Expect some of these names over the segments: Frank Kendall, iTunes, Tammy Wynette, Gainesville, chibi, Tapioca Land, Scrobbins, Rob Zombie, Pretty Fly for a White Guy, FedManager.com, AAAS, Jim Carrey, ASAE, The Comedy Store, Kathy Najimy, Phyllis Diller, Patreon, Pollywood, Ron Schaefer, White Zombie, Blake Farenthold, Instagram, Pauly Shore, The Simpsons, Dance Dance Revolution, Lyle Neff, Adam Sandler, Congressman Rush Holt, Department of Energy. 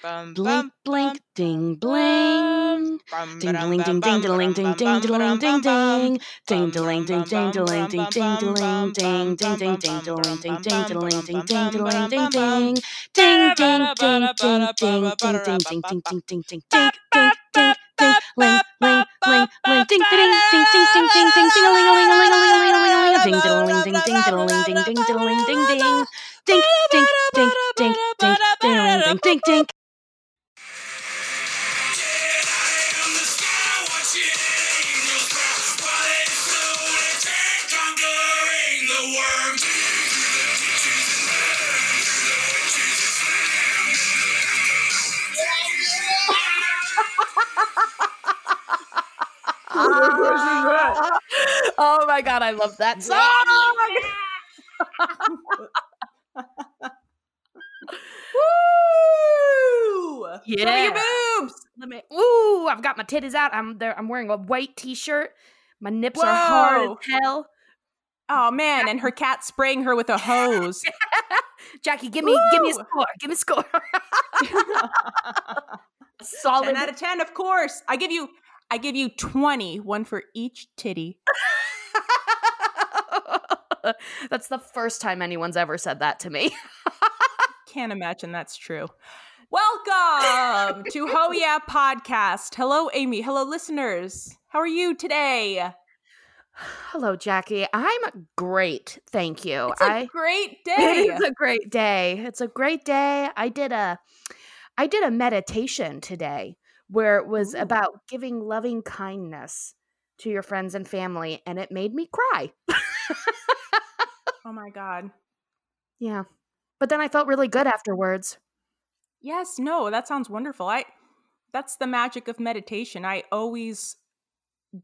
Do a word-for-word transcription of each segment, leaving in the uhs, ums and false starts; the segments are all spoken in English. Bum, blink, blink, ding, bling. Ding, ding, ding, ding, ding, ding, ding, ding, ding, ding. Ding, ding, ding, ding, ding, ding, ding, ding, ding, ding, ding, ding, ding, ding, ding, ding. Ding, ding, ding, ding, ding, ding, ding, ding, ding, ding, ding, ding, ding, ding, ling, ling, ling, ling, ding, ding, ding, ding, ding, ding, ding, ding, a ling, a ling, a ling, a ling, a ling, a ding, ding, ding, ding, ding, ding, ding, ding, ding, ding, ding, ding, ding, ding, ding, ding, ding, ding. Oh my god, I love that song! Woo! Yeah. Show me your boobs. Let me. Ooh, I've got my titties out. I'm there. I'm wearing a white t-shirt. My nips Whoa. Are hard as hell. Oh man! And her cat spraying her with a hose. Jackie, give me, Woo. give me a score. Give me a score. A solid ten out of ten, of course. I give you. I give you twenty, one for each titty. That's the first time anyone's ever said that to me. Can't imagine that's true. Welcome to Ho Yeah Podcast. Hello, Amy. Hello, listeners. How are you today? Hello, Jackie. I'm great. Thank you. It's a I, great day. It's a great day. It's a great day. I did a, I did a meditation today, where it was Ooh. About giving loving kindness to your friends and family, and it made me cry. Oh my God. Yeah. But then I felt really good afterwards. Yes, no, that sounds wonderful. I that's the magic of meditation. I always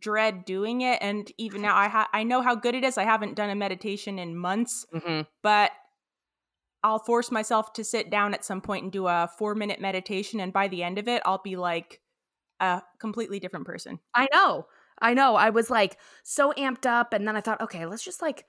dread doing it, and even now I ha- I know how good it is. I haven't done a meditation in months, mm-hmm. but I'll force myself to sit down at some point and do a four-minute meditation, and by the end of it, I'll be like a completely different person. I know. I know. I was like so amped up, and then I thought, okay, let's just like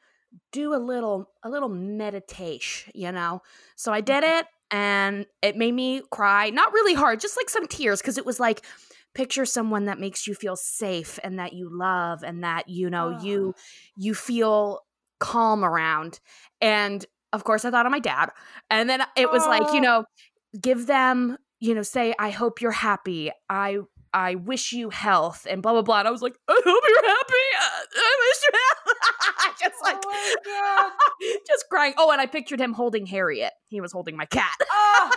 do a little a little meditation, you know? So I did it, and it made me cry. Not really hard, just like some tears, because it was like picture someone that makes you feel safe and that you love and that, you know, oh. you you feel calm around. And of course, I thought of my dad. And then it was like, you know, give them, you know, say, I hope you're happy. I I wish you health and blah, blah, blah. And I was like, I hope you're happy. I wish you health. Just like, oh just crying. Oh, and I pictured him holding Harriet. He was holding my cat. Oh,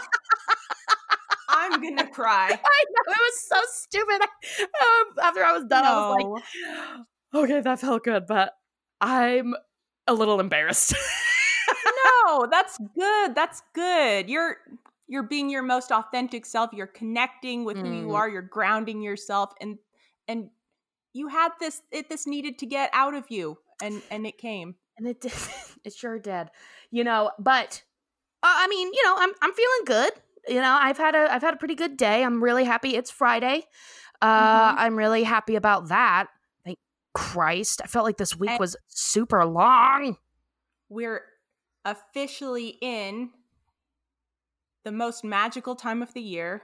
I'm going to cry. I know. It was so stupid. I, um, after I was done, no. I was like, okay, that felt good. But I'm a little embarrassed. No, that's good. That's good. You're you're being your most authentic self. You're connecting with mm. who you are. You're grounding yourself, and and you had this. It this needed to get out of you, and and it came, and it did. It sure did. You know, but uh, I mean, you know, I'm I'm feeling good. You know, I've had a I've had a pretty good day. I'm really happy. It's Friday. Uh, mm-hmm. I'm really happy about that. Thank Christ. I felt like this week and was super long. We're officially in the most magical time of the year,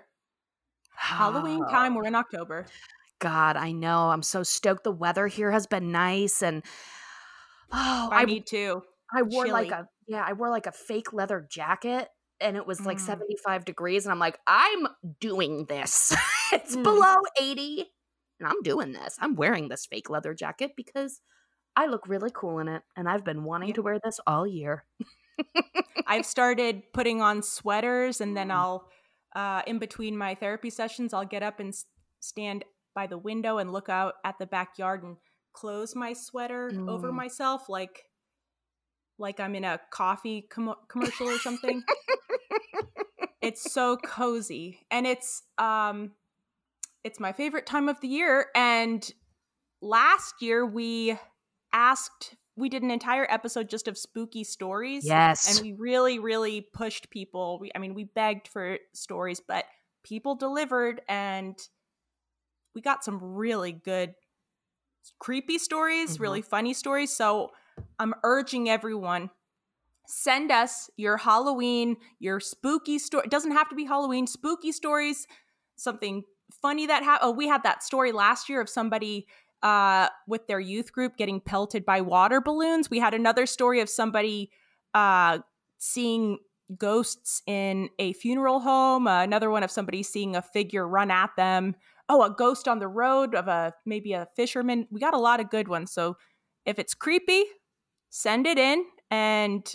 Halloween time. We're in October. God, I know. I'm so stoked. The weather here has been nice, and oh, I, I need to. I wore Chilly. like a yeah, I wore like a fake leather jacket, and it was like mm. seventy-five degrees, and I'm like, I'm doing this. It's mm. below eighty, and I'm doing this. I'm wearing this fake leather jacket because I look really cool in it, and I've been wanting yeah. to wear this all year. I've started putting on sweaters, and then I'll, uh, in between my therapy sessions, I'll get up and stand by the window and look out at the backyard and close my sweater mm. over myself like like I'm in a coffee com- commercial or something. It's so cozy, and it's um, it's my favorite time of the year, and last year we – asked we did an entire episode just of spooky stories. Yes, and we really really pushed people. We, I mean we begged for stories, but people delivered, and we got some really good creepy stories, mm-hmm. really funny stories. So I'm urging everyone Send us your Halloween, your spooky story. It doesn't have to be Halloween. Spooky stories, something funny that happened. Oh, we had that story last year of somebody uh, with their youth group getting pelted by water balloons. We had another story of somebody uh, seeing ghosts in a funeral home. Uh, another one of somebody seeing a figure run at them. Oh, a ghost on the road of a maybe a fisherman. We got a lot of good ones. So if it's creepy, send it in and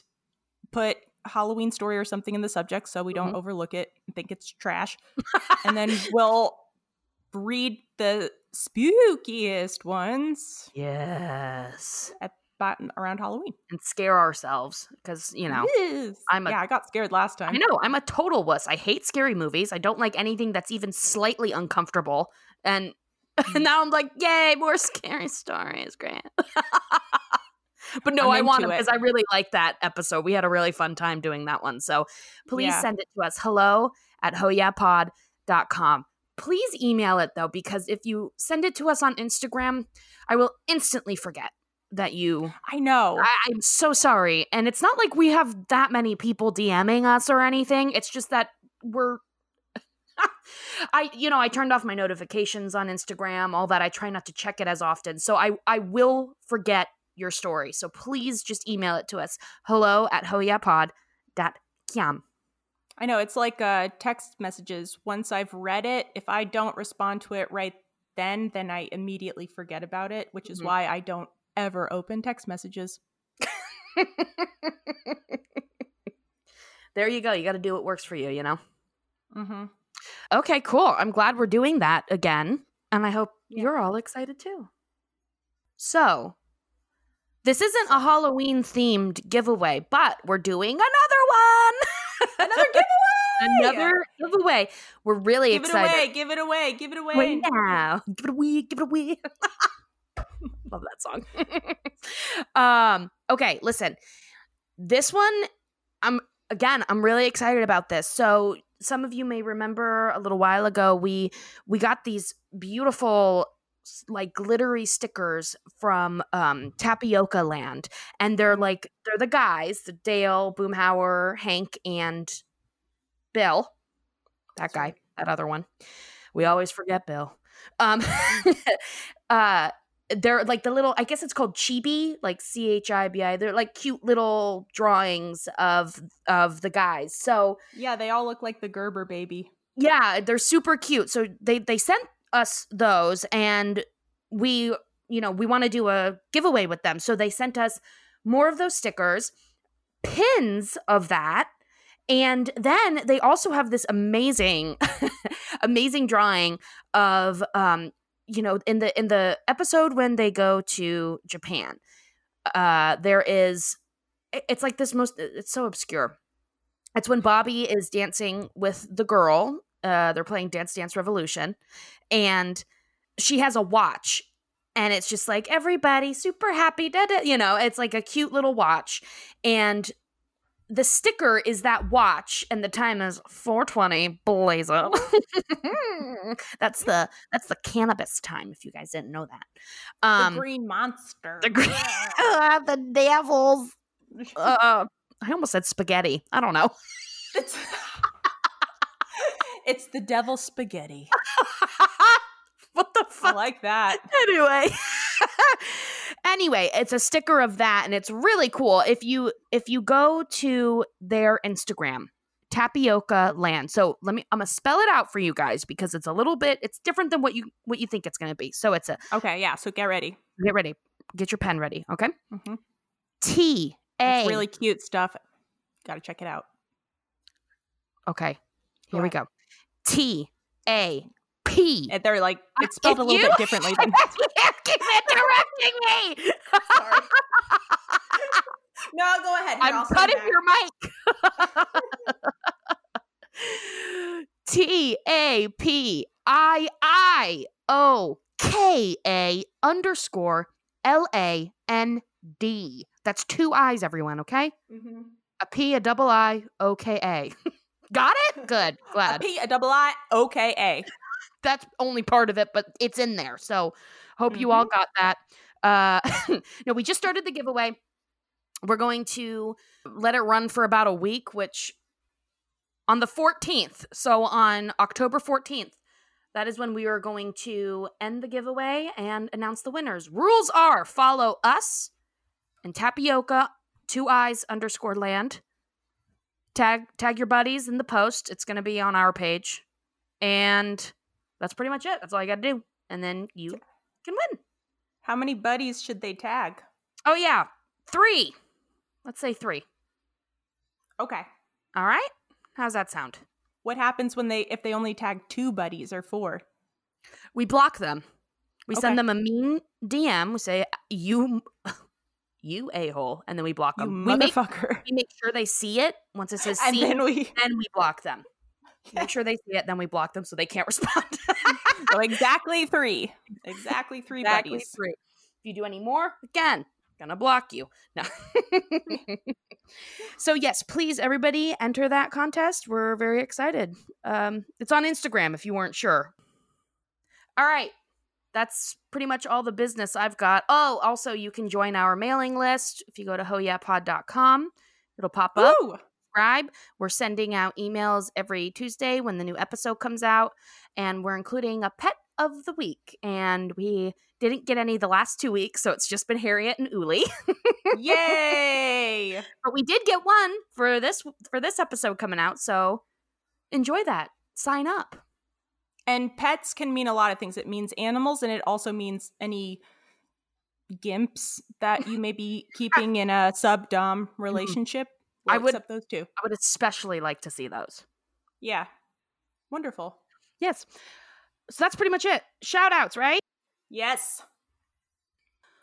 put Halloween story or something in the subject so we don't mm-hmm. overlook it and think it's trash. And then we'll read the spookiest ones. Yes. At around Halloween. And scare ourselves because, you know, yes. I'm a, yeah, I got scared last time. I know. I'm a total wuss. I hate scary movies. I don't like anything that's even slightly uncomfortable. And, and now I'm like, yay, more scary stories, Grant. But no, I want them because I really like that episode. We had a really fun time doing that one. So please yeah. send it to us. Hello at hoyapod dot com. Please email it, though, because if you send it to us on Instagram, I will instantly forget that you. I know. I, I'm so sorry. And it's not like we have that many people DMing us or anything. It's just that we're. I, you know, I turned off my notifications on Instagram, all that. I try not to check it as often. So I, I will forget your story. So please just email it to us. Hello at hoyapod dot com. I know it's like uh, text messages. Once I've read it, if I don't respond to it right then, then I immediately forget about it, which is mm-hmm. why I don't ever open text messages. There you go. You got to do what works for you, you know? Mm-hmm. Okay, cool. I'm glad we're doing that again. And I hope yeah. you're all excited too. So this isn't a Halloween-themed giveaway, but we're doing another one. Another giveaway. Another giveaway. We're really give excited. Give it away. Give it away. Give it away. Wait now. Give it away. Give it away. Love that song. um, okay, listen. This one, I'm again, I'm really excited about this. So some of you may remember a little while ago, we we got these beautiful like glittery stickers from um, Tapioca Land, and they're like they're the guys, the Dale, Boomhauer, Hank, and Bill. That guy, that other one. We always forget Bill. Um, uh, they're like the little, I guess it's called chibi, like C H I B I. They're like cute little drawings of of the guys. So yeah, they all look like the Gerber baby. Yeah, they're super cute. So they they sent us those, and we you know we want to do a giveaway with them, so they sent us more of those stickers, pins of that, and then they also have this amazing amazing drawing of um you know in the in the episode when they go to Japan. Uh there is it's like this most it's so obscure. It's when Bobby is dancing with the girl. Uh, they're playing Dance Dance Revolution, and she has a watch, and it's just like everybody super happy, da, da, you know, it's like a cute little watch, and the sticker is that watch, and the time is four twenty blazer. That's the that's the cannabis time, if you guys didn't know that. Um, the green monster, the green, yeah. the devil's. Uh, I almost said spaghetti. I don't know. It's- It's the devil spaghetti. What the fuck? I like that. Anyway. Anyway, it's a sticker of that, and it's really cool. If you if you go to their Instagram, Tapioca Land. So let me I'm gonna spell it out for you guys because it's a little bit it's different than what you what you think it's gonna be. So it's a Okay, yeah. So get ready. Get ready. Get your pen ready, okay? Mm-hmm. T A It's really cute stuff. Gotta check it out. Okay. Here yeah. we go. T A P. And they're like it's spelled a little you? bit differently than keep interrupting me. Sorry. No, go ahead. Here, I'm cutting your mic. T A P I I O K A underscore L A N D. That's two I's, everyone. Okay. Mm-hmm. A P, a double I, O K A. Got it? Good. Glad. A P, a double I, O K A. That's only part of it, but it's in there. So hope mm-hmm. you all got that. Uh, no, we just started the giveaway. We're going to Let it run for about a week, which on the fourteenth, so on October fourteenth, that is when we are going to end the giveaway and announce the winners. Rules are follow us and Tapioca, two eyes underscore land. Tag tag your buddies in the post. It's going to be on our page. And that's pretty much it. That's all you got to do. And then you can win. How many buddies should they tag? Oh, yeah. Three. Let's say three. Okay. All right. How's that sound? What happens when they if they only tag two buddies or four? We block them. We okay. send them a mean D M. We say, you, you a-hole. And then we block them. You motherfucker. We make, we make sure they see it. Once it says see, and then we, then we block them. Make sure they see it, then we block them so they can't respond. So exactly three. Exactly three exactly buddies. Three. If you do any more, again, gonna block you. No. So yes, please, everybody, enter that contest. We're very excited. Um, it's on Instagram if you weren't sure. All right. That's pretty much all the business I've got. Oh, also, you can join our mailing list. If you go to hoyapod dot com, it'll pop up. Ooh. We're sending out emails every Tuesday when the new episode comes out, and we're including a pet of the week. And we didn't get any the last two weeks, so it's just been Harriet and Uli. Yay! But we did get one for this for this episode coming out, so enjoy that. Sign up. And pets can mean a lot of things. It means animals, and it also means any gimps that you may be keeping in a sub-dom relationship. Mm-hmm. I would accept those two. I would especially like to see those. Yeah. Wonderful. Yes. So that's pretty much it. Shout outs, right? Yes.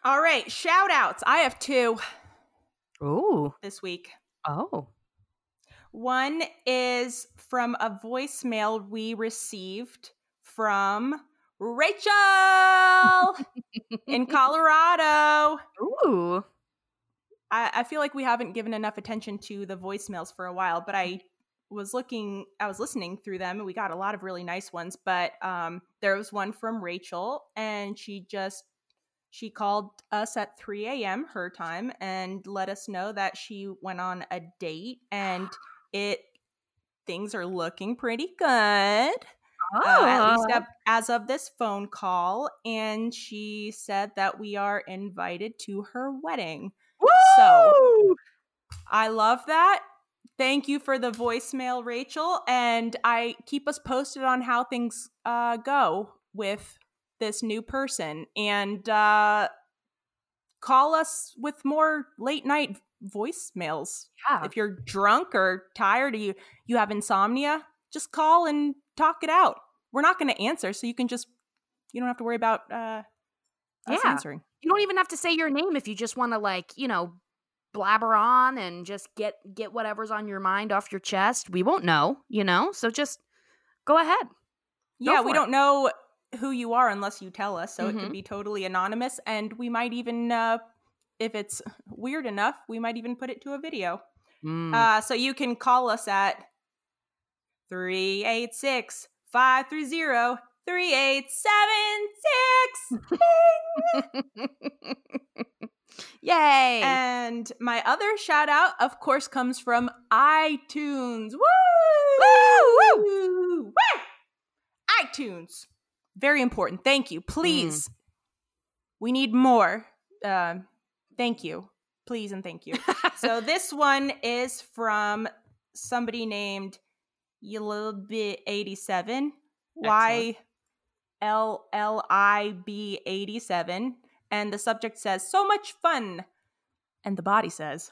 All right. Shout outs. I have two. Ooh. This week. Oh. One is from a voicemail we received from Rachel in Colorado. Ooh. I, I feel like we haven't given enough attention to the voicemails for a while, but I was looking, I was listening through them, and we got a lot of really nice ones, but um, there was one from Rachel, and she just, she called us at three a.m. her time and let us know that she went on a date, and it, things are looking pretty good. Oh. Uh, at least up, as of this phone call, and she said that we are invited to her wedding. Woo! So I love that. Thank you for the voicemail, Rachel. And I keep us posted on how things uh, go with this new person. And uh, call us with more late night voicemails. Yeah. If you're drunk or tired or you, you have insomnia, just call and talk it out. We're not going to answer, so you can just, you don't have to worry about uh, us yeah. answering. You don't even have to say your name if you just want to, like, you know, blabber on and just get get whatever's on your mind off your chest. We won't know, you know, so just go ahead. Go yeah, we it. Don't know who you are unless you tell us, so mm-hmm. it could be totally anonymous. And we might even, uh, if it's weird enough, we might even put it to a video. Mm. Uh, so you can call us at three eight six, five three zero three eight seven six Yay! And my other shout out, of course, comes from iTunes. Woo! Woo! Woo! Woo! iTunes. Very important. Thank you. Please. Mm. We need more. Uh, thank you. Please and thank you. So this one is from somebody named You Little Bit eighty-seven. Why? L L I B eighty-seven, and the subject says, so much fun. And the body says,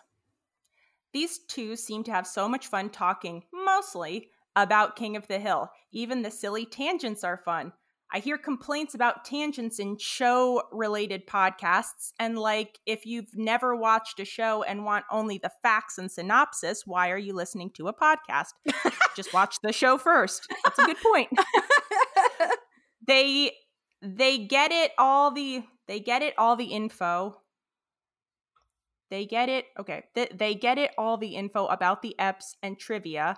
these two seem to have so much fun talking, mostly, about King of the Hill. Even the silly tangents are fun. I hear complaints about tangents in show-related podcasts, and like, if you've never watched a show and want only the facts and synopsis, why are you listening to a podcast? Just watch the show first. That's a good point. They they get it all the they get it all the info. They get it okay. They, they get it all the info about the eps and trivia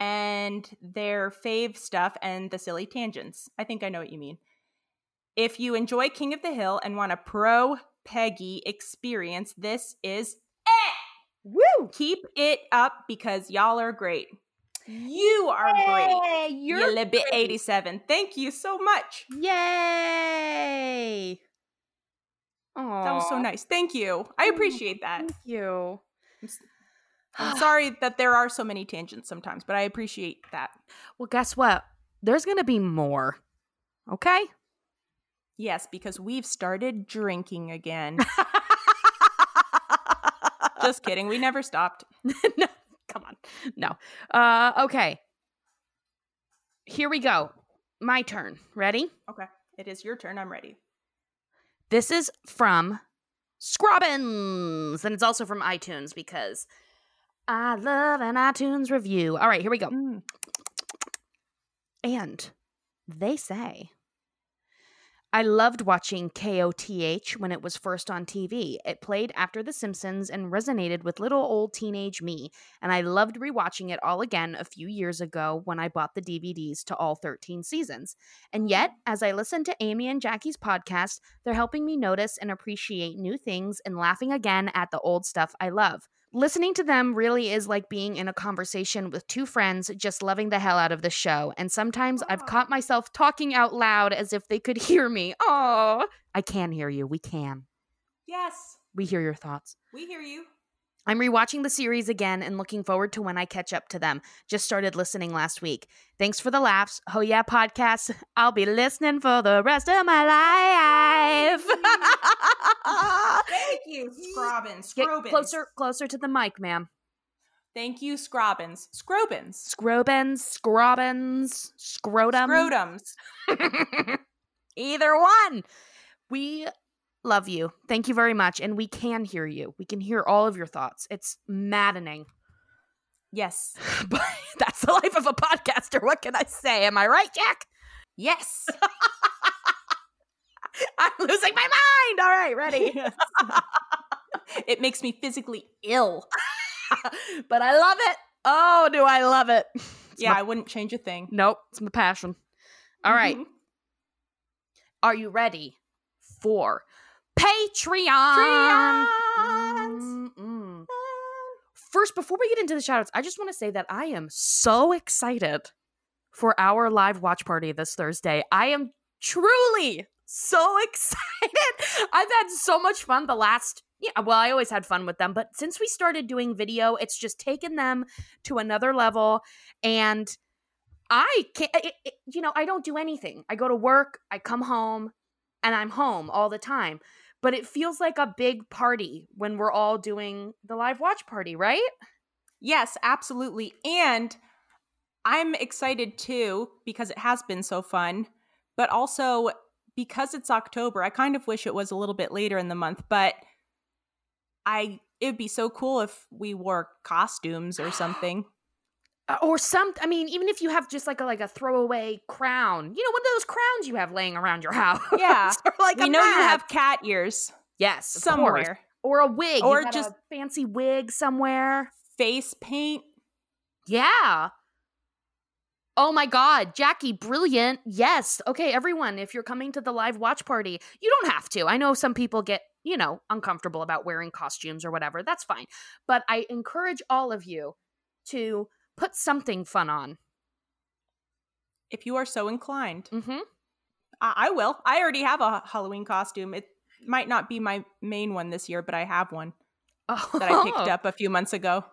and their fave stuff and the silly tangents. I think I know what you mean. If you enjoy King of the Hill and want a pro Peggy experience, this is it. Woo! Keep it up because y'all are great. You are Yay, great. You're you bit eighty-seven. Thank you so much. Yay! Aww. That was so nice. Thank you. I appreciate that. Thank you. I'm, I'm sorry that there are so many tangents sometimes, but I appreciate that. Well, guess what? There's going to be more. Okay? Yes, because we've started drinking again. Just kidding. We never stopped. No. Come on. No. Uh, okay. Here we go. My turn. Ready? Okay. It is your turn. I'm ready. This is from Scrobbins. And it's also from iTunes because I love an iTunes review. All right. Here we go. Mm. And they say, I loved watching K O T H when it was first on T V. It played after The Simpsons and resonated with little old teenage me, and I loved rewatching it all again a few years ago when I bought the D V Ds to all thirteen seasons. And yet, as I listen to Amy and Jackie's podcast, they're helping me notice and appreciate new things and laughing again at the old stuff I love. Listening to them really is like being in a conversation with two friends just loving the hell out of the show. And sometimes I've caught myself talking out loud as if they could hear me. Oh, I can hear you. We can. Yes. We hear your thoughts. We hear you. I'm rewatching the series again and looking forward to when I catch up to them. Just started listening last week. Thanks for the laughs. Oh, yeah, podcasts. I'll be listening for the rest of my life. Thank you, Scrobbins. Scrobbins. Get closer, closer to the mic, ma'am. Thank you, Scrobbins. Scrobbins. Scrobbins. Scrobbins. Scrotum. Scrotums. Either one. We love you. Thank you very much. And we can hear you. We can hear all of your thoughts. It's maddening. Yes. But that's the life of a podcaster. What can I say? Am I right, Jack? Yes. I'm losing my mind. All right, ready? Yes. It makes me physically ill. But I love it. Oh, do I love it. It's yeah, my- I wouldn't change a thing. Nope. It's my passion. All mm-hmm. right. Are you ready for Patreon? Mm-mm. First, before we get into the shoutouts, I just want to say that I am so excited for our live watch party this Thursday. I am truly so excited. I've had so much fun the last, yeah, well, I always had fun with them, but since we started doing video, it's just taken them to another level. And I can't, it, it, you know, I don't do anything. I go to work, I come home, and I'm home all the time. But it feels like a big party when we're all doing the live watch party, right? Yes, absolutely. And I'm excited too, because it has been so fun, but also because it's October. I kind of wish it was a little bit later in the month, but I it'd be so cool if we wore costumes or something. Or some, I mean, even if you have just like a, like a throwaway crown, you know, one of those crowns you have laying around your house. Yeah. Or like we a know mat. You have cat ears. Yes. Somewhere. Or a wig. Or just a fancy wig somewhere. Face paint. Yeah. Oh my God, Jackie, brilliant. Yes. Okay, everyone, if you're coming to the live watch party, you don't have to. I know some people get, you know, uncomfortable about wearing costumes or whatever. That's fine. But I encourage all of you to put something fun on. If you are so inclined. Mm-hmm. I-, I will. I already have a Halloween costume. It might not be my main one this year, but I have one oh. that I picked up a few months ago.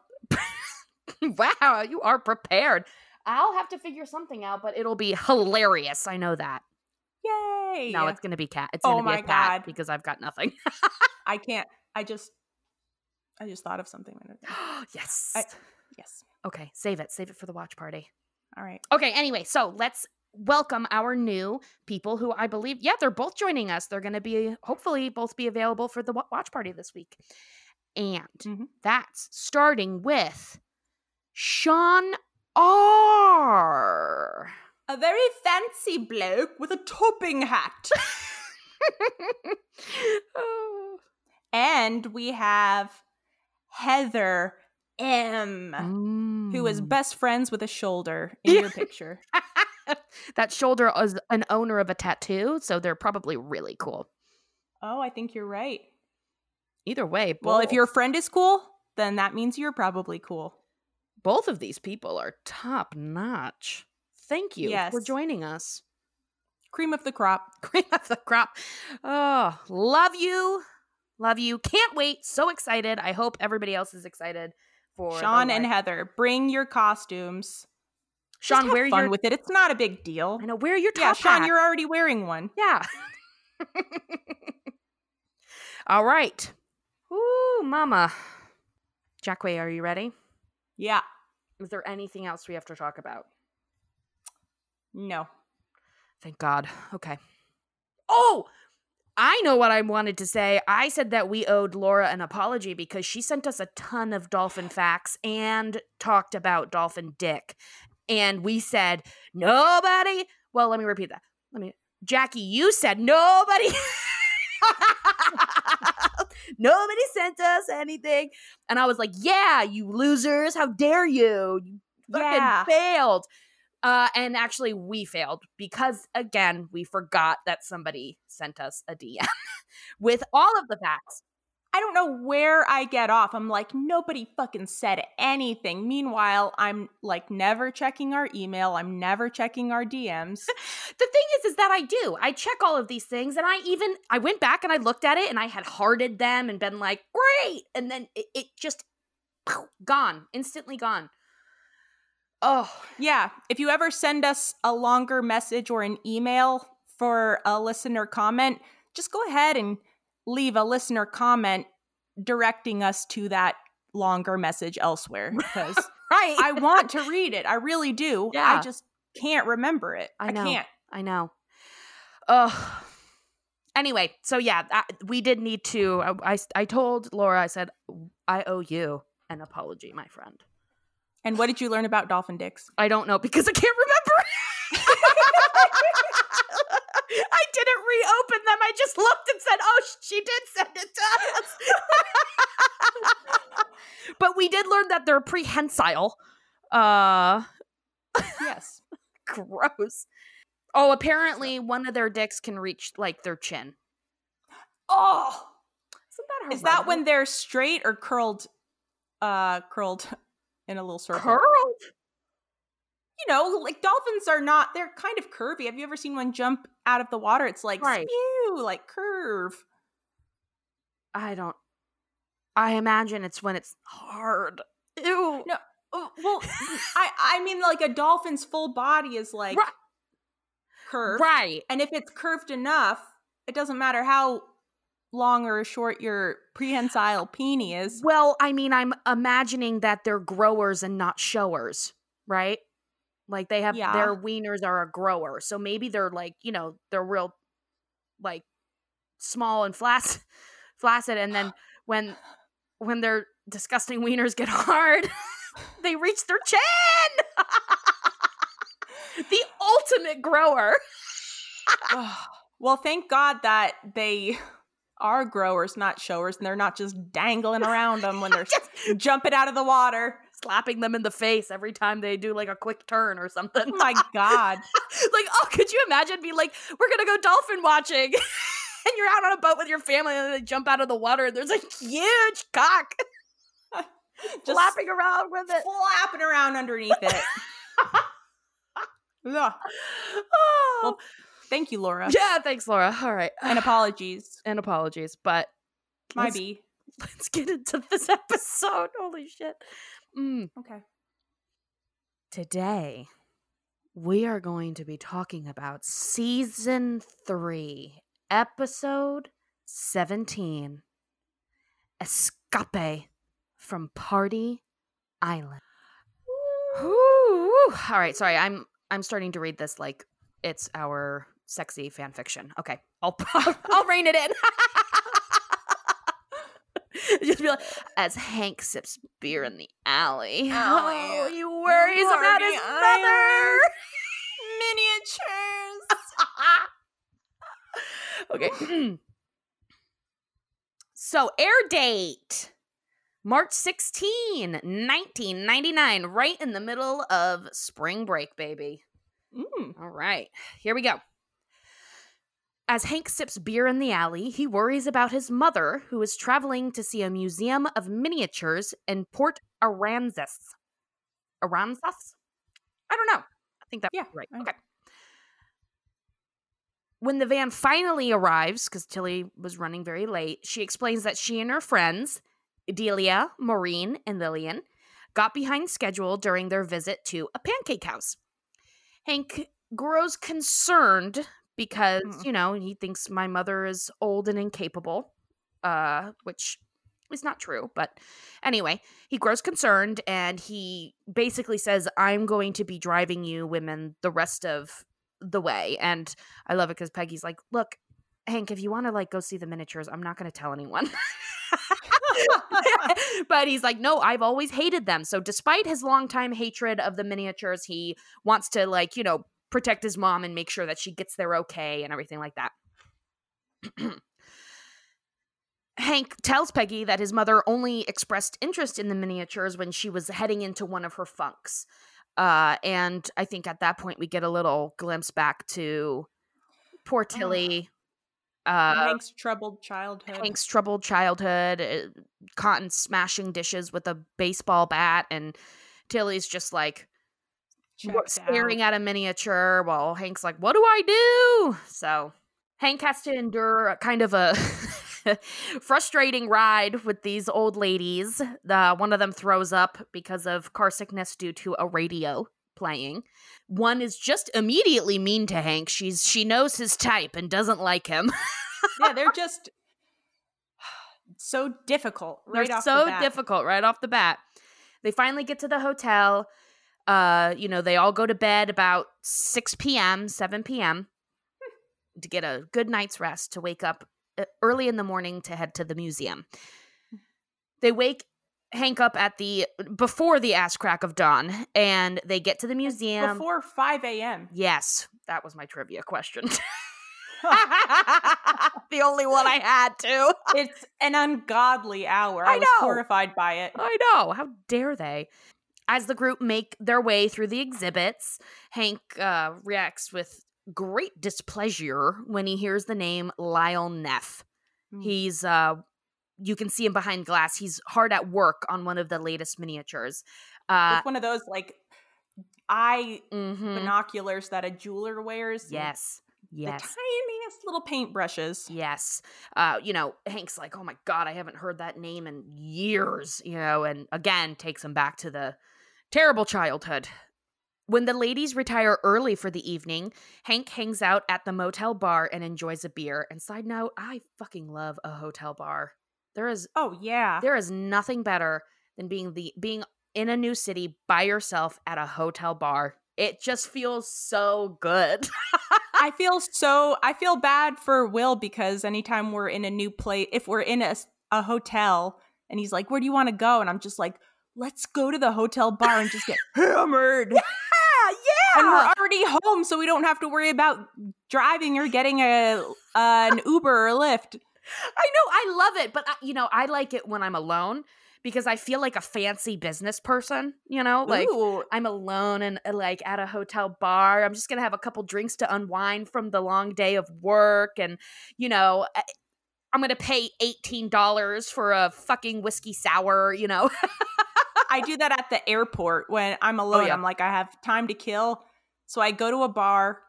Wow, you are prepared. I'll have to figure something out, but it'll be hilarious. I know that. Yay. No, it's going to be cat. It's going to oh be a cat God. Because I've got nothing. I can't. I just, I just thought of something. Yes. I, yes. Okay. Save it. Save it for the watch party. All right. Okay. Anyway, so let's welcome our new people who I believe, yeah, they're both joining us. They're going to be, hopefully both be available for the watch party this week. And mm-hmm. that's starting with Sean R. A very fancy bloke with a topping hat. Oh. And we have Heather M, mm. who is best friends with a shoulder in your picture. That shoulder is an owner of a tattoo, so they're probably really cool. Oh, I think you're right. Either way. Both. Well, if your friend is cool, then that means you're probably cool. Both of these people are top notch. Thank you yes. for joining us. Cream of the crop. Cream of the crop. Oh, love you. Love you. Can't wait. So excited. I hope everybody else is excited for Sean and Heather. Bring your costumes. Sean, wear your... fun with it. It's not a big deal. I know. Wear your top yeah, Sean, hat. Sean, you're already wearing one. Yeah. All right. Ooh, mama. Jackway, are you ready? Yeah. Is there anything else we have to talk about? No. Thank God. Okay. Oh, I know what I wanted to say. I said that we owed Laura an apology because she sent us a ton of dolphin facts and talked about dolphin dick. And we said, nobody. Well, let me repeat that. Let me, Jackie, you said nobody. Nobody sent us anything. And I was like, yeah, you losers. How dare you? You fucking yeah. failed. Uh, and actually, we failed because, again, we forgot that somebody sent us a D M with all of the facts. I don't know where I get off. I'm like, nobody fucking said anything. Meanwhile, I'm like never checking our email. I'm never checking our D Ms. The thing is, is that I do. I check all of these things, and I even I went back and I looked at it, and I had hearted them and been like, great. And then it, it just poof, gone, instantly gone. Oh, yeah. If you ever send us a longer message or an email for a listener comment, just go ahead and leave a listener comment directing us to that longer message elsewhere. Because right. I want to read it. I really do. Yeah. I just can't remember it. I, know. I can't. I know. Ugh. Anyway, so yeah, I, we did need to. I, I, I told Laura, I said, I owe you an apology, my friend. And what did you learn about dolphin dicks? I don't know because I can't remember. I didn't reopen them. I just looked and said, oh, she did send it to us. But we did learn that they're prehensile. Uh, yes. Gross. Oh, apparently one of their dicks can reach like their chin. Oh. Isn't that horrible? Is that when they're straight or curled? Uh, curled. In a little circle. Curled? You know, like dolphins are not, they're kind of curvy. Have you ever seen one jump out of the water? It's like, right. spew, like curve. I don't, I imagine it's when it's hard. Ew. No, well, I, I mean like a dolphin's full body is like right. curved. Right. And if it's curved enough, it doesn't matter how long or short your prehensile peenie is. Well, I mean, I'm imagining that they're growers and not showers, right? Like they have, yeah. their wieners are a grower. So maybe they're like, you know, they're real like small and flaccid, flaccid. And then when, when their disgusting wieners get hard, they reach their chin. The ultimate grower. Well, thank God that they... are growers, not showers, and they're not just dangling around them when they're just jumping out of the water, slapping them in the face every time they do like a quick turn or something. Oh my God. Like, oh, could you imagine being like, we're gonna go dolphin watching and you're out on a boat with your family and they jump out of the water and there's a huge cock just flapping around with it, flapping around underneath it. Oh. Well, thank you, Laura. Yeah, thanks, Laura. All right. And apologies. And apologies, but my let's, B. Let's get into this episode. Holy shit. Mm. Okay. Today, we are going to be talking about Season three, Episode seventeen, Escape from Party Island. Ooh. All right, sorry. I'm I'm starting to read this like it's our... sexy fan fiction. Okay, I'll I'll rein it in. Just be like, as Hank sips beer in the alley. Oh, he worries Party about his mother. Miniatures. Okay. So, air date March sixteenth, nineteen ninety-nine, right in the middle of spring break, baby. Mm. All right, here we go. As Hank sips beer in the alley, he worries about his mother, who is traveling to see a museum of miniatures in Port Aransas. Aransas? I don't know. I think that's yeah, right. right. Okay. When the van finally arrives, because Tilly was running very late, she explains that she and her friends, Delia, Maureen, and Lillian, got behind schedule during their visit to a pancake house. Hank grows concerned because, mm. you know, he thinks my mother is old and incapable, uh, which is not true. But anyway, he grows concerned and he basically says, I'm going to be driving you women the rest of the way. And I love it because Peggy's like, look, Hank, if you want to like go see the miniatures, I'm not going to tell anyone. But he's like, no, I've always hated them. So despite his longtime hatred of the miniatures, he wants to like, you know, protect his mom and make sure that she gets there okay and everything like that. Hank tells Peggy that his mother only expressed interest in the miniatures when she was heading into one of her funks. Uh, and I think at that point we get a little glimpse back to poor Tilly. Oh. Uh, Hank's troubled childhood. Hank's troubled childhood. Uh, Cotton smashing dishes with a baseball bat, and Tilly's just like Checked staring out. at a miniature while Hank's like, what do I do? So Hank has to endure a kind of a frustrating ride with these old ladies. Uh, one of them throws up because of car sickness due to a radio playing. One is just immediately mean to Hank. She's she knows his type and doesn't like him. Yeah, they're just so difficult right they're off so the bat. so difficult right off the bat. They finally get to the hotel. Uh, you know, they all go to bed about six p.m., seven p.m. to get a good night's rest to wake up early in the morning to head to the museum. They wake Hank up at the before the ass crack of dawn, and they get to the museum before five a.m. Yes, that was my trivia question. The only one I had to. It's an ungodly hour. I, I know. was horrified by it. I know. How dare they? As the group make their way through the exhibits, Hank uh, reacts with great displeasure when he hears the name Lyle Neff. Mm. He's, uh, you can see him behind glass. He's hard at work on one of the latest miniatures. Uh, it's one of those like eye mm-hmm. binoculars that a jeweler wears. Yes. Yes. The tiniest little paintbrushes. Yes. Uh, you know, Hank's like, oh my God, I haven't heard that name in years, you know, and again, takes him back to the terrible childhood. When the ladies retire early for the evening, Hank hangs out at the motel bar and enjoys a beer. And side note, I fucking love a hotel bar. There is oh yeah, there is nothing better than being the being in a new city by yourself at a hotel bar. It just feels so good. I feel so I feel bad for Will because anytime we're in a new place, if we're in a, a hotel and he's like, "Where do you want to go?" and I'm just like, "Let's go to the hotel bar and just get hammered." Yeah, and we're already home, so we don't have to worry about driving or getting a uh, an Uber or Lyft. I know, I love it, but I, you know, I like it when I'm alone because I feel like a fancy business person. You know, like Ooh. I'm alone and like at a hotel bar, I'm just gonna have a couple drinks to unwind from the long day of work, and you know, I'm gonna pay eighteen dollars for a fucking whiskey sour. You know. I do that at the airport when I'm alone. Oh, yeah. I'm like, I have time to kill. So I go to a bar,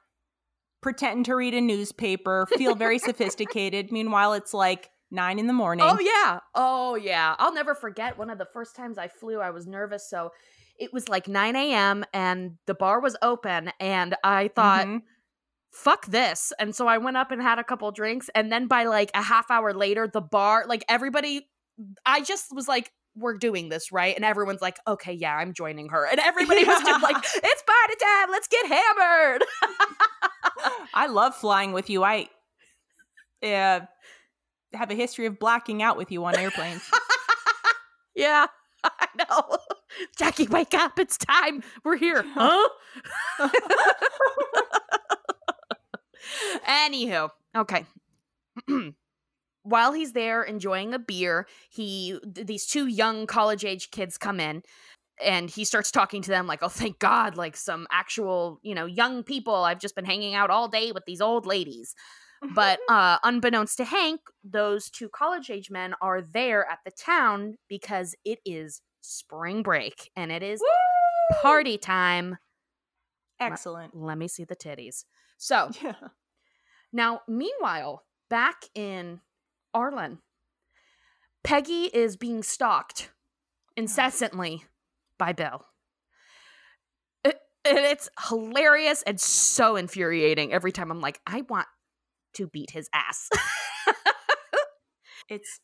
pretend to read a newspaper, feel very sophisticated. Meanwhile, it's like nine in the morning. Oh, yeah. Oh, yeah. I'll never forget one of the first times I flew. I was nervous. So it was like nine a.m. and the bar was open. And I thought, mm-hmm. fuck this. And so I went up and had a couple drinks. And then by like a half hour later, the bar, like everybody, I just was like, we're doing this, right? And everyone's like, okay, yeah, I'm joining her. And everybody was just like, it's party time. Let's get hammered. I love flying with you. I uh, have a history of blacking out with you on airplanes. Yeah, I know. Jackie, wake up. It's time. We're here. Huh? Anywho. Okay. While he's there enjoying a beer, he these two young college-age kids come in, and he starts talking to them like, oh, thank God, like some actual, you know, young people. I've just been hanging out all day with these old ladies. But uh, unbeknownst to Hank, those two college-age men are there at the town because it is spring break and it is Woo! Party time. Excellent. Let, let me see the titties. So yeah. Now, meanwhile, back in Arlen, Peggy is being stalked incessantly by Bill. It, it's hilarious and so infuriating every time I'm like, I want to beat his ass. It's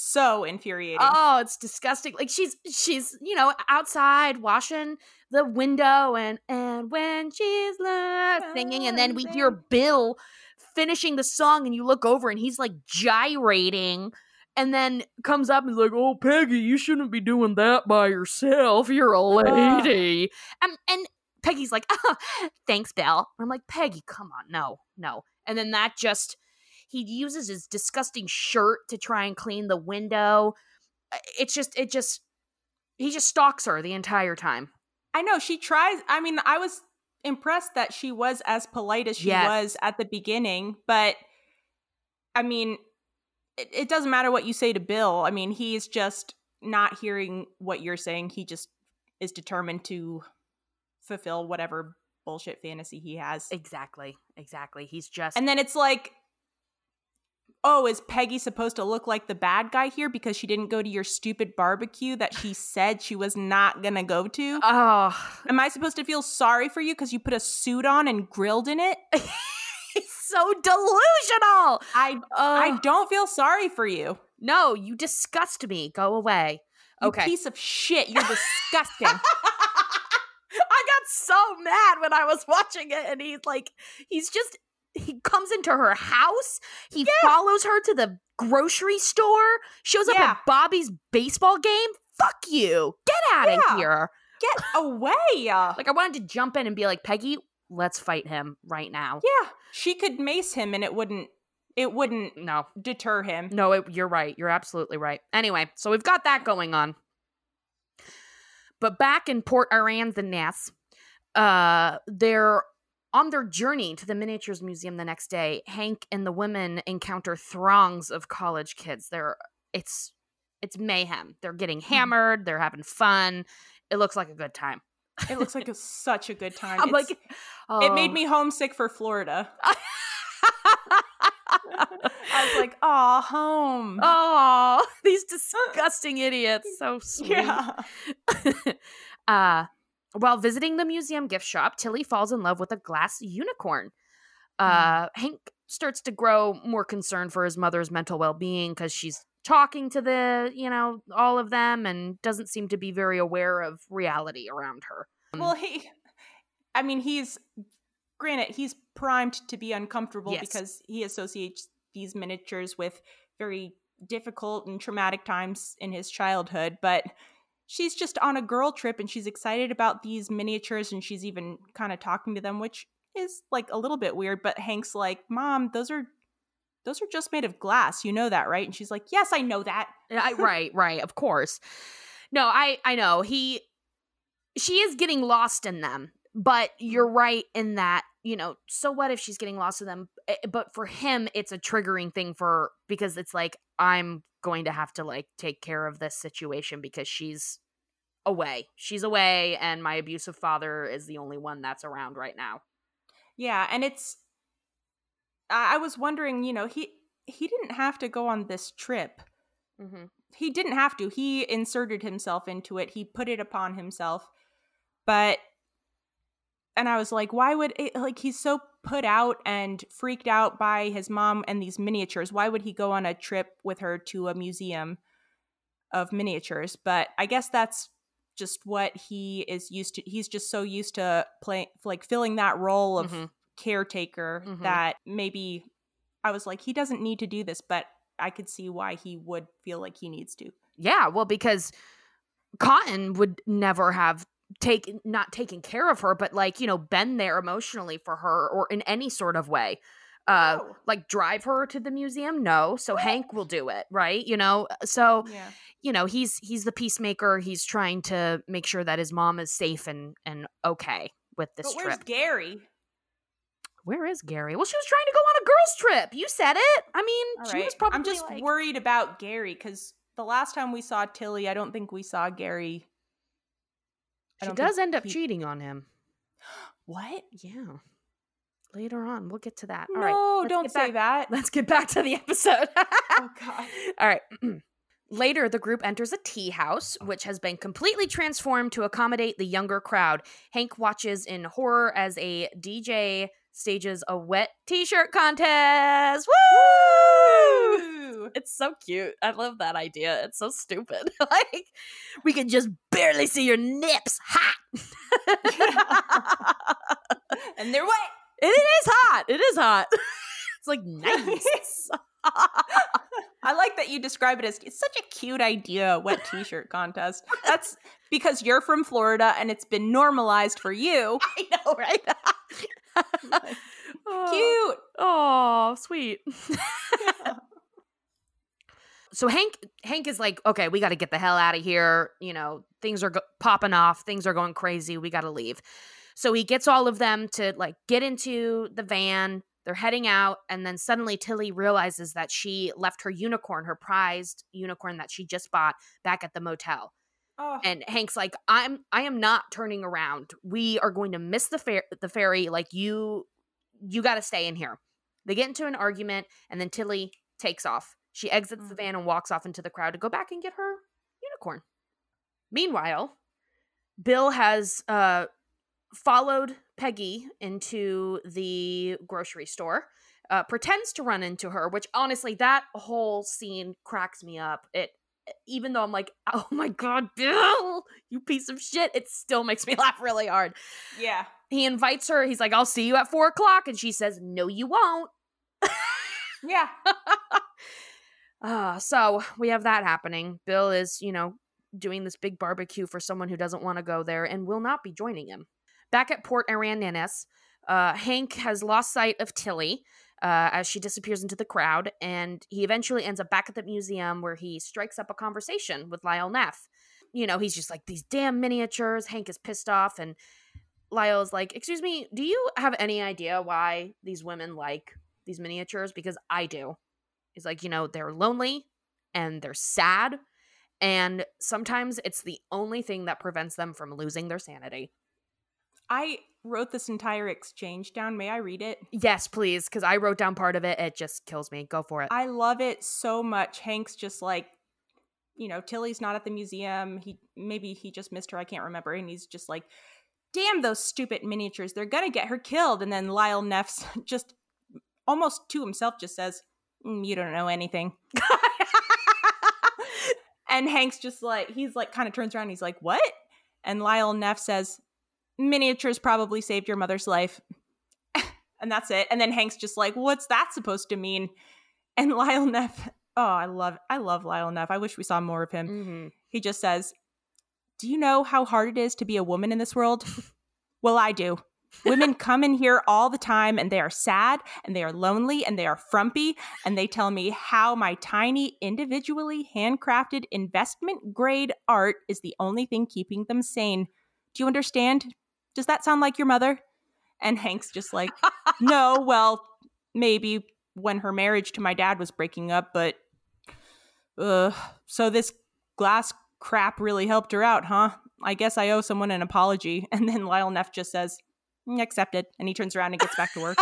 so infuriating. Oh, it's disgusting. Like she's she's, you know, outside washing the window and and when she's left singing, and then we hear Bill finishing the song and you look over and he's like gyrating and then comes up and is like, "Oh, Peggy, you shouldn't be doing that by yourself. You're a lady." Uh. And and Peggy's like, "Oh, thanks, Bill." I'm like, "Peggy, come on. No. No." And then that just, he uses his disgusting shirt to try and clean the window. It's just, it just, he just stalks her the entire time. I know, she tries, I mean, I was impressed that she was as polite as she yes. was at the beginning, but I mean, it, it doesn't matter what you say to Bill. I mean, he's just not hearing what you're saying. He just is determined to fulfill whatever bullshit fantasy he has. Exactly. Exactly. He's just, and then it's like, oh, is Peggy supposed to look like the bad guy here because she didn't go to your stupid barbecue that she said she was not gonna go to? Oh, am I supposed to feel sorry for you because you put a suit on and grilled in it? It's so delusional. I uh, I don't feel sorry for you. No, you disgust me. Go away. You okay, piece of shit. You're disgusting. I got so mad when I was watching it, and he's like, he's just, he comes into her house, he yeah. follows her to the grocery store, shows yeah. up at Bobby's baseball game. Fuck you. Get out yeah. of here. Get away. Like, I wanted to jump in and be like, Peggy, let's fight him right now. Yeah. She could mace him and it wouldn't, it wouldn't no. deter him. No, it, you're right. You're absolutely right. Anyway, so we've got that going on. But back in Port Aransas, uh, they're on their journey to the Miniatures Museum the next day. Hank and the women encounter throngs of college kids. They're it's it's mayhem. They're getting hammered. They're having fun. It looks like a good time. It looks like a, such a good time. I'm it's, like, oh. It made me homesick for Florida. I was like, "Aw, home! Aw, these disgusting idiots, so sweet." Yeah. uh, while visiting the museum gift shop, Tilly falls in love with a glass unicorn. Uh, mm. Hank starts to grow more concerned for his mother's mental well-being because she's talking to the, you know, all of them and doesn't seem to be very aware of reality around her. Well, he, I mean, he's. Granted, he's primed to be uncomfortable yes. because he associates these miniatures with very difficult and traumatic times in his childhood, but she's just on a girl trip and she's excited about these miniatures and she's even kind of talking to them, which is like a little bit weird, but Hank's like, "Mom, those are those are just made of glass. You know that, right?" And she's like, "Yes, I know that." I, right, right, of course. No, I, I know. He, she is getting lost in them, but you're right in that, you know, so what if she's getting lost with them? But for him, it's a triggering thing for, because it's like, I'm going to have to like take care of this situation because she's away. She's away and my abusive father is the only one that's around right now. Yeah. And it's, I was wondering, you know, he, he didn't have to go on this trip. Mm-hmm. He didn't have to, he inserted himself into it. He put it upon himself, but and I was like, why would it, like, he's so put out and freaked out by his mom and these miniatures. Why would he go on a trip with her to a museum of miniatures? But I guess that's just what he is used to. He's just so used to playing, like filling that role of mm-hmm. caretaker mm-hmm. that maybe I was like, he doesn't need to do this, but I could see why he would feel like he needs to. Yeah. Well, because Cotton would never have take not taking care of her, but like, you know, been there emotionally for her or in any sort of way, uh oh. like drive her to the museum. No. So what? Hank will do it. Right. You know, so, yeah. you know, he's, he's the peacemaker. He's trying to make sure that his mom is safe and, and okay with this but trip. Where's Gary? Where is Gary? Well, she was trying to go on a girls' trip. You said it. I mean, all she right. was probably I'm just like... worried about Gary because the last time we saw Tilly, I don't think we saw Gary. I she does end up he... cheating on him. What? Yeah. Later on, we'll get to that. All no, right, don't say back. that. Let's get back to the episode. Oh, God. All right. Later, the group enters a tea house, which has been completely transformed to accommodate the younger crowd. Hank watches in horror as a D J stages a wet t-shirt contest. Woo! Woo! It's so cute. I love that idea. It's so stupid. Like, we can just barely see your nips. Hot. And they're wet. It is hot. It is hot. It's like nice. I like that you describe it as, it's such a cute idea, wet t-shirt contest. That's because you're from Florida and it's been normalized for you. I know, right? Like, oh. Cute. Oh, sweet. Yeah. So Hank Hank is like, okay, we got to get the hell out of here. You know, things are go- popping off. Things are going crazy. We got to leave. So he gets all of them to like get into the van. They're heading out, and then suddenly Tilly realizes that she left her unicorn, her prized unicorn that she just bought, back at the motel. Oh. And Hank's like, "I'm, I am not turning around. We are going to miss the fer- the ferry. Like you, you got to stay in here." They get into an argument, and then Tilly takes off. She exits mm. the van and walks off into the crowd to go back and get her unicorn. Meanwhile, Bill has uh, followed Peggy into the grocery store, uh, pretends to run into her, which honestly, that whole scene cracks me up. It, even though I'm like, oh my God, Bill, you piece of shit, it still makes me laugh really hard. Yeah. He invites her. He's like, I'll see you at four o'clock. And she says, no, you won't. Yeah. uh, so we have that happening. Bill is, you know, doing this big barbecue for someone who doesn't want to go there and will not be joining him. Back at Port Aransas, uh, Hank has lost sight of Tilly uh, as she disappears into the crowd, and he eventually ends up back at the museum where he strikes up a conversation with Lyle Neff. You know, he's just like, these damn miniatures. Hank is pissed off, and Lyle's like, excuse me, do you have any idea why these women like these miniatures? Because I do. He's like, you know, they're lonely, and they're sad, and sometimes it's the only thing that prevents them from losing their sanity. I wrote this entire exchange down. May I read it? Yes, please, because I wrote down part of it. It just kills me. Go for it. I love it so much. Hank's just like, you know, Tilly's not at the museum. He maybe he just missed her. I can't remember. And he's just like, damn those stupid miniatures. They're going to get her killed. And then Lyle Neff's just almost to himself just says, mm, you don't know anything. And Hank's just like, he's like kind of turns around. And he's like, what? And Lyle Neff says, miniatures probably saved your mother's life. And that's it. And then Hank's just like, what's that supposed to mean? And Lyle Neff, oh, I love I love Lyle Neff. I wish we saw more of him. Mm-hmm. He just says, do you know how hard it is to be a woman in this world? Well, I do. Women come in here all the time, and they are sad, and they are lonely, and they are frumpy, and they tell me how my tiny, individually handcrafted investment-grade art is the only thing keeping them sane. Do you understand? Does that sound like your mother? And Hank's just like, no, well, maybe when her marriage to my dad was breaking up, but uh, so this glass crap really helped her out, huh? I guess I owe someone an apology. And then Lyle Neff just says, mm, accepted. And he turns around and gets back to work.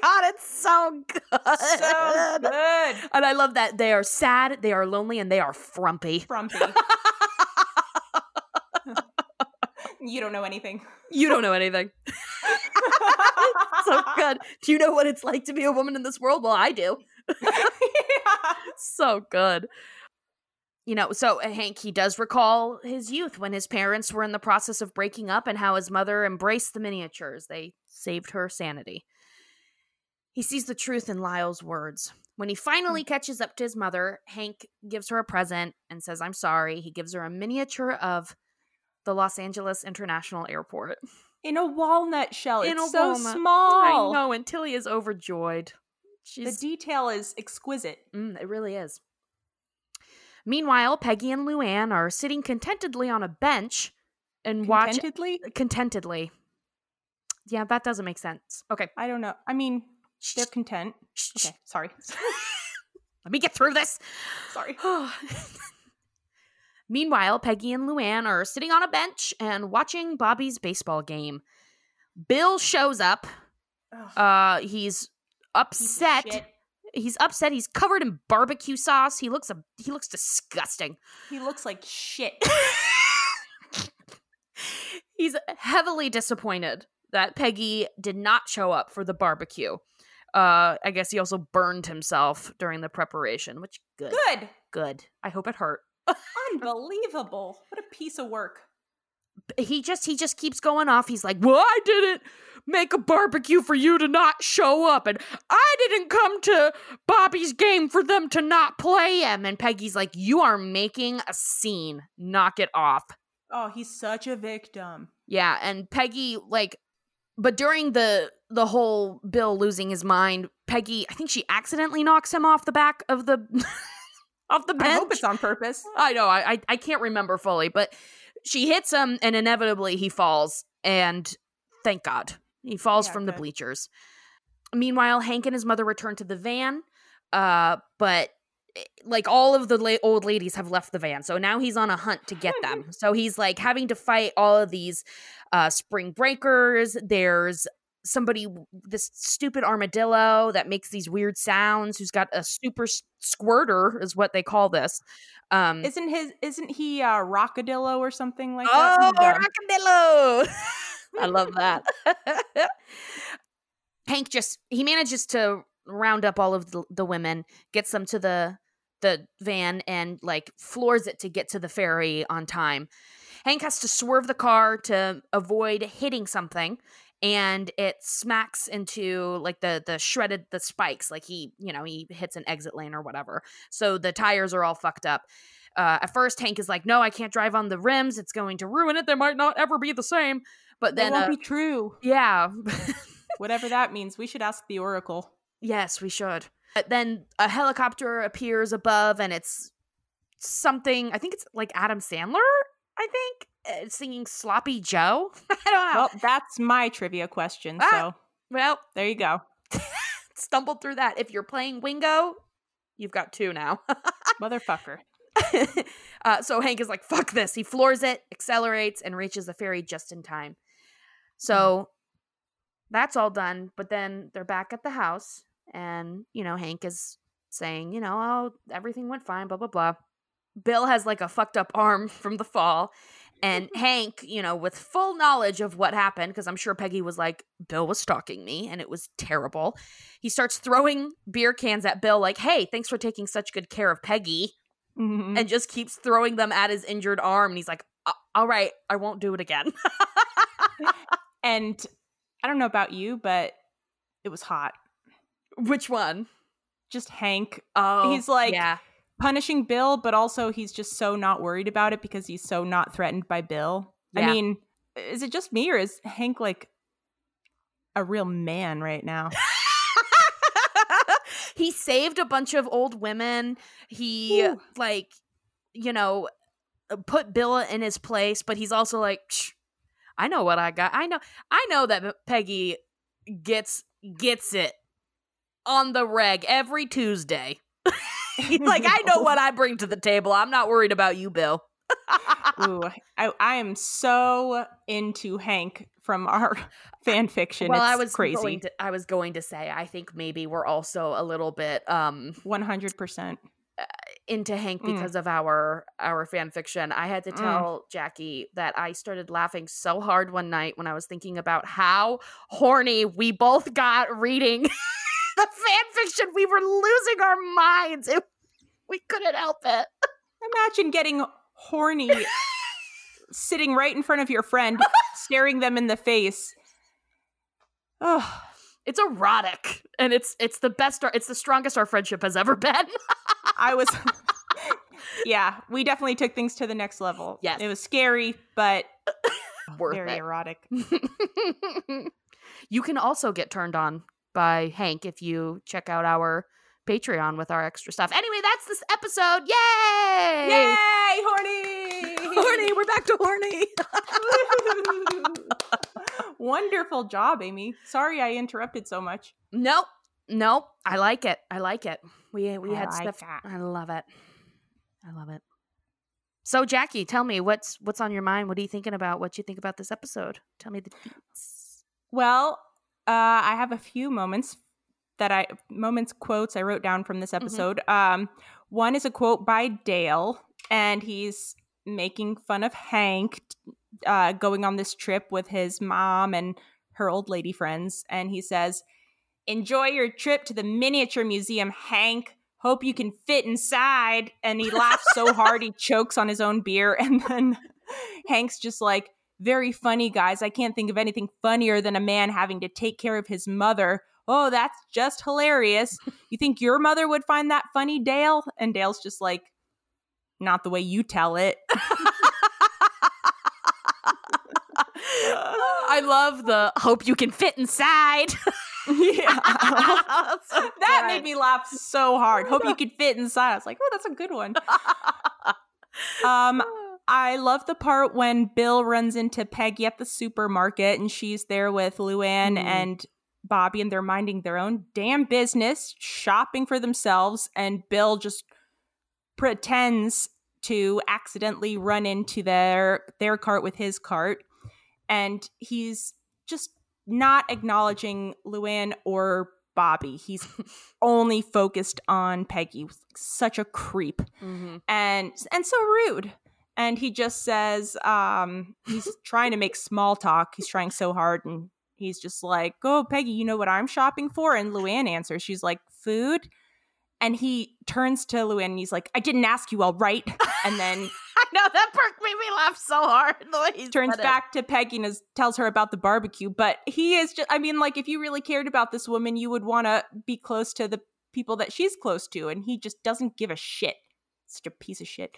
God, it's so good. So good. And I love that they are sad, they are lonely, and they are frumpy. Frumpy. You don't know anything. You don't know anything. So good. Do you know what it's like to be a woman in this world? Well, I do. Yeah. So good. You know, so Hank, he does recall his youth when his parents were in the process of breaking up and how his mother embraced the miniatures. They saved her sanity. He sees the truth in Lyle's words. When he finally catches up to his mother, Hank gives her a present and says, I'm sorry. He gives her a miniature of the Los Angeles International Airport. In a walnut shell. In it's so walnut. Small. I know, and Tilly is overjoyed. She's... The detail is exquisite. Mm, it really is. Meanwhile, Peggy and Luann are sitting contentedly on a bench and contentedly? watch... Contentedly? Contentedly. Yeah, that doesn't make sense. Okay. I don't know. I mean, shh, they're content. Shh, okay, shh. Sorry. Let me get through this. Sorry. Meanwhile, Peggy and Luann are sitting on a bench and watching Bobby's baseball game. Bill shows up. Uh, he's upset. He's upset. He's covered in barbecue sauce. He looks a, he looks disgusting. He looks like shit. He's heavily disappointed that Peggy did not show up for the barbecue. Uh, I guess he also burned himself during the preparation, which good. Good. Good. I hope it hurt. Unbelievable. What a piece of work. He just he just keeps going off. He's like, well, I didn't make a barbecue for you to not show up. And I didn't come to Bobby's game for them to not play him. And Peggy's like, you are making a scene. Knock it off. Oh, he's such a victim. Yeah. And Peggy, like, but during the the whole Bill losing his mind, Peggy, I think she accidentally knocks him off the back of the, off the bench. I hope it's on purpose. I know. I, I, I can't remember fully, but she hits him and inevitably he falls, and thank God he falls yeah, from good. the bleachers. Meanwhile, Hank and his mother return to the van, uh, but like all of the la- old ladies have left the van. So now he's on a hunt to get them. So he's like having to fight all of these uh, spring breakers. There's somebody, this stupid armadillo that makes these weird sounds, who's got a super squirter is what they call this. Um, isn't his, isn't he uh Rockadillo or something like oh, that? Oh, Rockadillo. I love that. Hank just, he manages to round up all of the, the women, gets them to the, the van, and like floors it to get to the ferry on time. Hank has to swerve the car to avoid hitting something, and it smacks into like the the shredded the spikes, like he you know he hits an exit lane or whatever, so the tires are all fucked up. Uh at first Hank is like, no, I can't drive on the rims, it's going to ruin it, they might not ever be the same. But then that won't uh, be true. Yeah. Whatever that means. We should ask the Oracle. Yes, we should. But then a helicopter appears above, and it's something, I think it's like Adam Sandler, I think, singing Sloppy Joe. I don't know. Well, that's my trivia question. Ah, so well, there you go. Stumbled through that. If you're playing Wingo, you've got two now. Motherfucker. Uh, so Hank is like, fuck this. He floors it, accelerates, and reaches the ferry just in time. So that's all done. But then they're back at the house, and, you know, Hank is saying, you know, oh, everything went fine, blah, blah, blah. Bill has like a fucked up arm from the fall. And Hank, you know, with full knowledge of what happened, because I'm sure Peggy was like, Bill was stalking me, and it was terrible. He starts throwing beer cans at Bill like, hey, thanks for taking such good care of Peggy, mm-hmm. and just keeps throwing them at his injured arm. And he's like, all right, I won't do it again. And I don't know about you, but it was hot. Which one? Just Hank. Oh, he's like, yeah. Punishing Bill, but also he's just so not worried about it because he's so not threatened by Bill. Yeah. I mean, is it just me, or is Hank like a real man right now? He saved a bunch of old women. He Ooh. like, you know, put Bill in his place, but he's also like, I know what I got. I know. I know that Peggy gets gets it on the reg every Tuesday. He's like, I know what I bring to the table. I'm not worried about you, Bill. Ooh, I, I am so into Hank from our fan fiction. Well, it's I was crazy. Going to, I was going to say, I think maybe we're also a little bit um, one hundred percent into Hank because mm. of our our fan fiction. I had to tell mm. Jackie that I started laughing so hard one night when I was thinking about how horny we both got reading the fan fiction. We were losing our minds. It, we couldn't help it. Imagine getting horny, sitting right in front of your friend, staring them in the face. Oh, it's erotic, and it's it's the best. It's the strongest our friendship has ever been. I was, yeah, we definitely took things to the next level. Yes, it was scary, but worth very it. Erotic. You can also get turned on by Hank if you check out our Patreon with our extra stuff. Anyway, that's this episode. Yay! Yay! Horny! Horny! We're back to horny! Wonderful job, Amy. Sorry I interrupted so much. Nope. Nope. I like it. I like it. We we I had like stuff. That. I love it. I love it. So, Jackie, tell me what's what's on your mind. What are you thinking about? What do you think about this episode? Tell me the details. Well, uh, I have a few moments that I moments quotes I wrote down from this episode. Mm-hmm. Um, one is a quote by Dale, and he's making fun of Hank uh, going on this trip with his mom and her old lady friends, and he says, "Enjoy your trip to the miniature museum, Hank. Hope you can fit inside." And he laughs so hard he chokes on his own beer. And then Hank's just like, "Very funny, guys. I can't think of anything funnier than a man having to take care of his mother. Oh, that's just hilarious. You think your mother would find that funny, Dale?" And Dale's just like, "Not the way you tell it." I love the "hope you can fit inside." Yeah. So that made me laugh so hard. "Hope you could fit inside." I was like, oh, that's a good one. um, I love the part when Bill runs into Peggy at the supermarket and she's there with Luann mm. and Bobby, and they're minding their own damn business, shopping for themselves, and Bill just pretends to accidentally run into their their cart with his cart, and he's just not acknowledging Luann or Bobby. He's only focused on Peggy. Such a creep. Mm-hmm. And and so rude. And he just says, um, he's trying to make small talk. He's trying so hard. And he's just like, "Oh, Peggy, you know what I'm shopping for?" And Luann answers. She's like, "Food." And he turns to Luann and he's like, "I didn't ask you, all right." And then I know that perk made me laugh so hard. The way he turns back to Peggy and is, tells her about the barbecue. But he is just, I mean, like, if you really cared about this woman, you would want to be close to the people that she's close to. And he just doesn't give a shit. Such a piece of shit.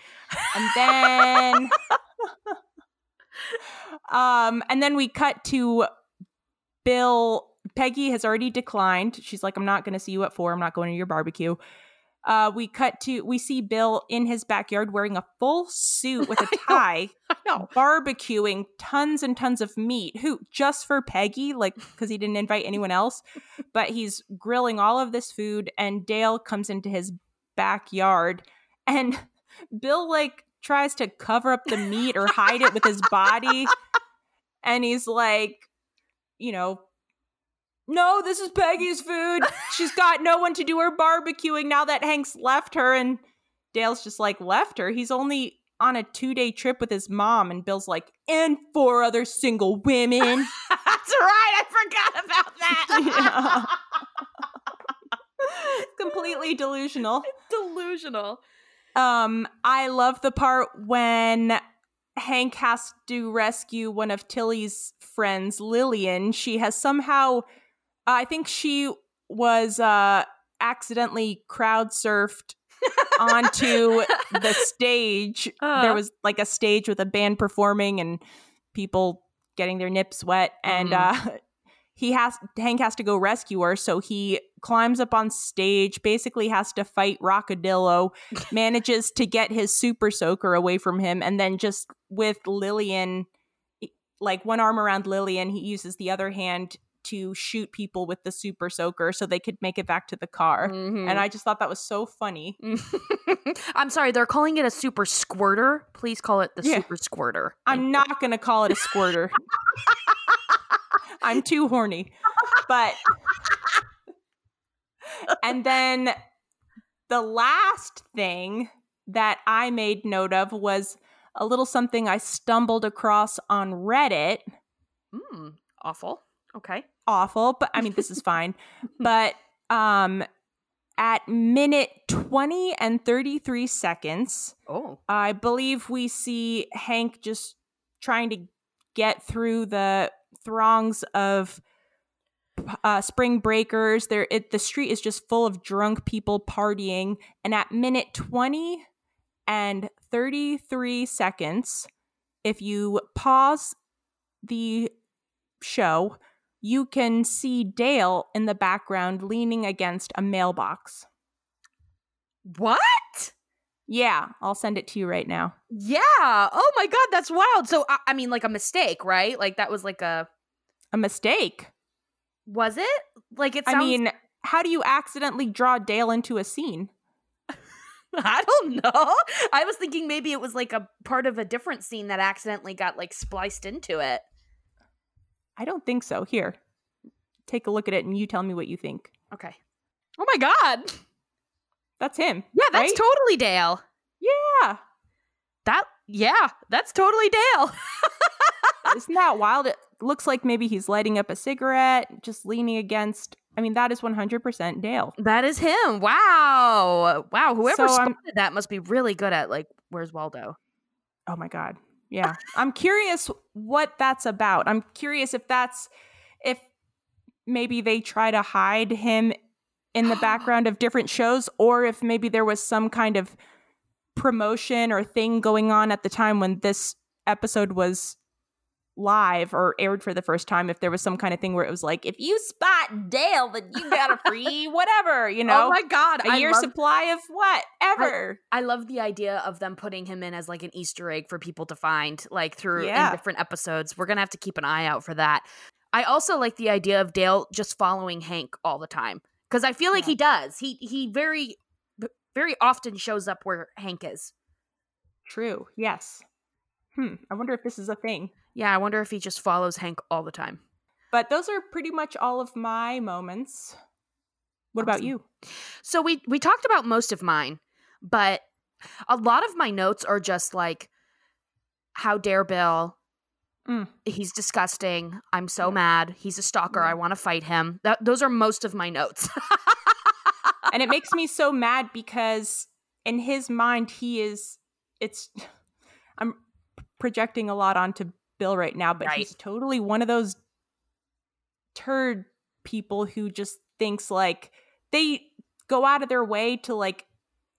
And then, um, and then we cut to Bill. Peggy has already declined. She's like, "I'm not going to see you at four. I'm not going to your barbecue." Uh, we cut to, we see Bill in his backyard wearing a full suit with a tie, I know, I know. barbecuing tons and tons of meat. Who, just for Peggy, like, because he didn't invite anyone else. But he's grilling all of this food, and Dale comes into his backyard, and Bill, like, tries to cover up the meat or hide it with his body. And he's like, you know, "No, this is Peggy's food. She's got no one to do her barbecuing now that Hank's left her." And Dale's just like, "Left her? He's only on a two-day trip with his mom." And Bill's like, "And four other single women." That's right. I forgot about that. Completely delusional. Delusional. Um, I love the part when Hank has to rescue one of Tilly's friends, Lillian. She has somehow... I think she was uh, accidentally crowd surfed onto the stage. Uh. There was like a stage with a band performing and people getting their nips wet. Mm-hmm. And uh, he has Hank has to go rescue her. So he climbs up on stage, basically has to fight Rockadillo, manages to get his super soaker away from him. And then just with Lillian, like one arm around Lillian, he uses the other hand to shoot people with the super soaker so they could make it back to the car. Mm-hmm. And I just thought that was so funny. I'm sorry, they're calling it a super squirter. Please call it the yeah. super squirter. I'm not going to call it a squirter. I'm too horny. But and then the last thing that I made note of was a little something I stumbled across on Reddit. Mm, awful. Okay. Awful, but I mean, this is fine. But um, at minute twenty and thirty-three seconds, oh, I believe we see Hank just trying to get through the throngs of uh, spring breakers. There, it, the street is just full of drunk people partying. And at minute twenty and thirty-three seconds, if you pause the show, you can see Dale in the background leaning against a mailbox. What? Yeah, I'll send it to you right now. Yeah. Oh my God, that's wild. So, I, I mean, like a mistake, right? Like that was like a... a mistake. Was it? Like, it sounds... I mean, how do you accidentally draw Dale into a scene? I don't know. I was thinking maybe it was like a part of a different scene that accidentally got like spliced into it. I don't think so. Here, take a look at it and you tell me what you think. Okay. Oh my God. That's him. Yeah, that's right? Totally Dale. Yeah. That, yeah, that's totally Dale. Isn't that wild? It looks like maybe he's lighting up a cigarette, just leaning against. I mean, that is one hundred percent Dale. That is him. Wow. Wow. Whoever so spotted I'm, that must be really good at, like, Where's Waldo? Oh, my God. Yeah. I'm curious what that's about. I'm curious if that's, if maybe they try to hide him in the background of different shows, or if maybe there was some kind of promotion or thing going on at the time when this episode was live or aired for the first time, if there was some kind of thing where it was like, if you spot Dale, then you got a free whatever, you know. Oh my God, a I year love, supply of whatever. I, I love the idea of them putting him in as like an Easter egg for people to find, like, through yeah. in different episodes. We're gonna have to keep an eye out for that. I also like the idea of Dale just following Hank all the time, because I feel like yeah. he does. He he very very often shows up where Hank is. True. Yes. Hmm. I wonder if this is a thing. Yeah, I wonder if he just follows Hank all the time. But those are pretty much all of my moments. What awesome. About you? So we we talked about most of mine, but a lot of my notes are just like, how dare Bill. Mm. He's disgusting. I'm so mm. mad. He's a stalker. Mm. I want to fight him. That, those are most of my notes. And it makes me so mad because in his mind, he is, it's, I'm projecting a lot onto Bill right now, but right. he's totally one of those turd people who just thinks like they go out of their way to like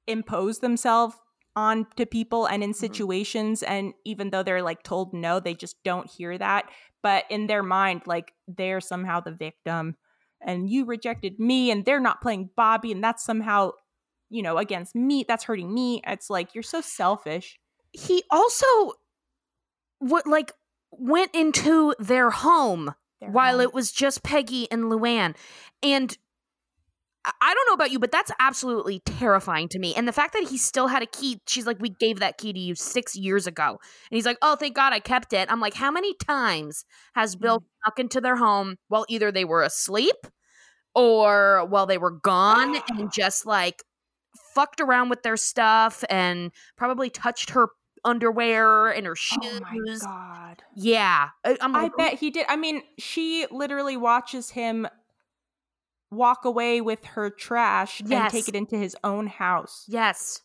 impose themselves on to people and in mm-hmm. situations, and even though they're like told no, they just don't hear that, but in their mind like they're somehow the victim, and you rejected me, and they're not playing Bobby, and that's somehow, you know, against me, that's hurting me. It's like, you're so selfish. He also what like went into their home their while home. It was just Peggy and Luann. And I don't know about you, but that's absolutely terrifying to me. And the fact that he still had a key, she's like, we gave that key to you six years ago. And he's like, oh, thank God I kept it. I'm like, how many times has Bill mm-hmm. snuck into their home while either they were asleep or while they were gone and just like fucked around with their stuff and probably touched her underwear and her shoes. Oh my God. Yeah. I, I'm like, I bet he did. I mean, she literally watches him walk away with her trash yes. and take it into his own house. Yes.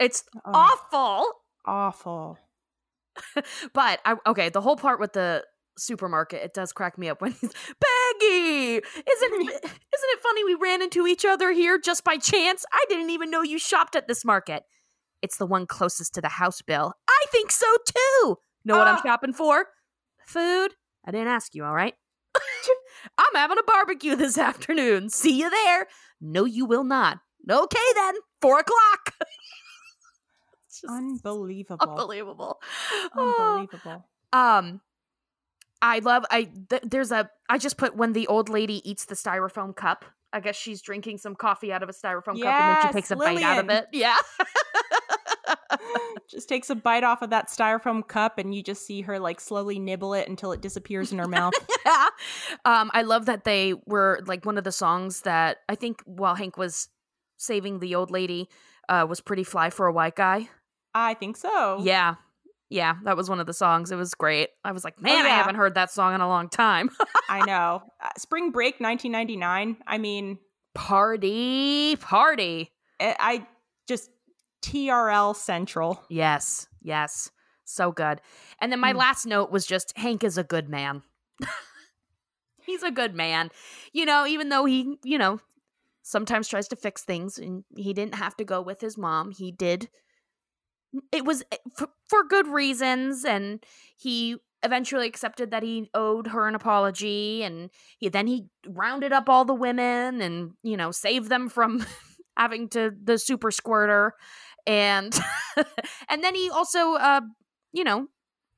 It's oh. awful. Awful. But, I, okay, the whole part with the supermarket, it does crack me up when he's, Peggy! Isn't, isn't it funny we ran into each other here just by chance? I didn't even know you shopped at this market. It's the one closest to the house, Bill. I think so, too. Know what uh, I'm shopping for? Food. I didn't ask you, all right? I'm having a barbecue this afternoon. See you there. No, you will not. Okay, then. Four o'clock. Unbelievable. Unbelievable. Unbelievable. Uh, um, I love, I, th- there's a, I just put when the old lady eats the styrofoam cup. I guess she's drinking some coffee out of a styrofoam yes, cup, and then she takes a Lillian. bite out of it. Yeah. Just takes a bite off of that styrofoam cup, and you just see her like slowly nibble it until it disappears in her mouth. Yeah. Um, I love that they were like, one of the songs that I think while Hank was saving the old lady uh, was Pretty Fly for a White Guy. I think so. Yeah. Yeah, that was one of the songs. It was great. I was like, man, oh, yeah. I haven't heard that song in a long time. I know. Uh, Spring Break nineteen ninety-nine. I mean. Party, party. I, I just, T R L Central. Yes, yes. So good. And then my mm. last note was just, Hank is a good man. He's a good man. You know, even though he, you know, sometimes tries to fix things, and he didn't have to go with his mom. He did. It was f- for good reasons, and he eventually accepted that he owed her an apology, and he, then he rounded up all the women and, you know, saved them from having to the super squirter, and and then he also, uh, you know,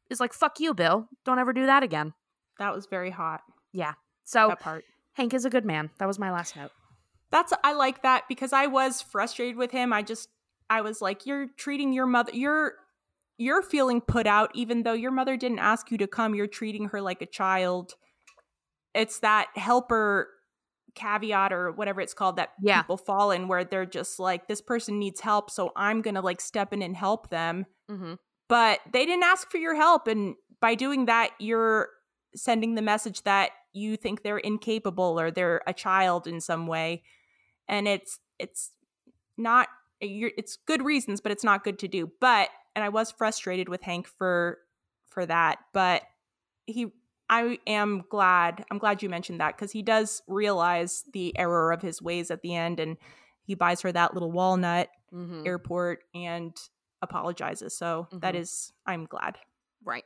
is like, fuck you, Bill. Don't ever do that again. That was very hot. Yeah. So that part. Hank is a good man. That was my last note. That's I like that because I was frustrated with him. I just I was like, you're treating your mother. You're you're feeling put out, even though your mother didn't ask you to come. You're treating her like a child. It's that helper caveat or whatever it's called that yeah. people fall in, where they're just like, this person needs help, so I'm gonna like step in and help them. Mm-hmm. But they didn't ask for your help, and by doing that, you're sending the message that you think they're incapable or they're a child in some way. And it's it's not you're, it's good reasons, but it's not good to do. But and I was frustrated with Hank for for that, but he I am glad I'm glad you mentioned that, because he does realize the error of his ways at the end, and he buys her that little walnut mm-hmm. airport and apologizes. So mm-hmm. that is I'm glad. Right.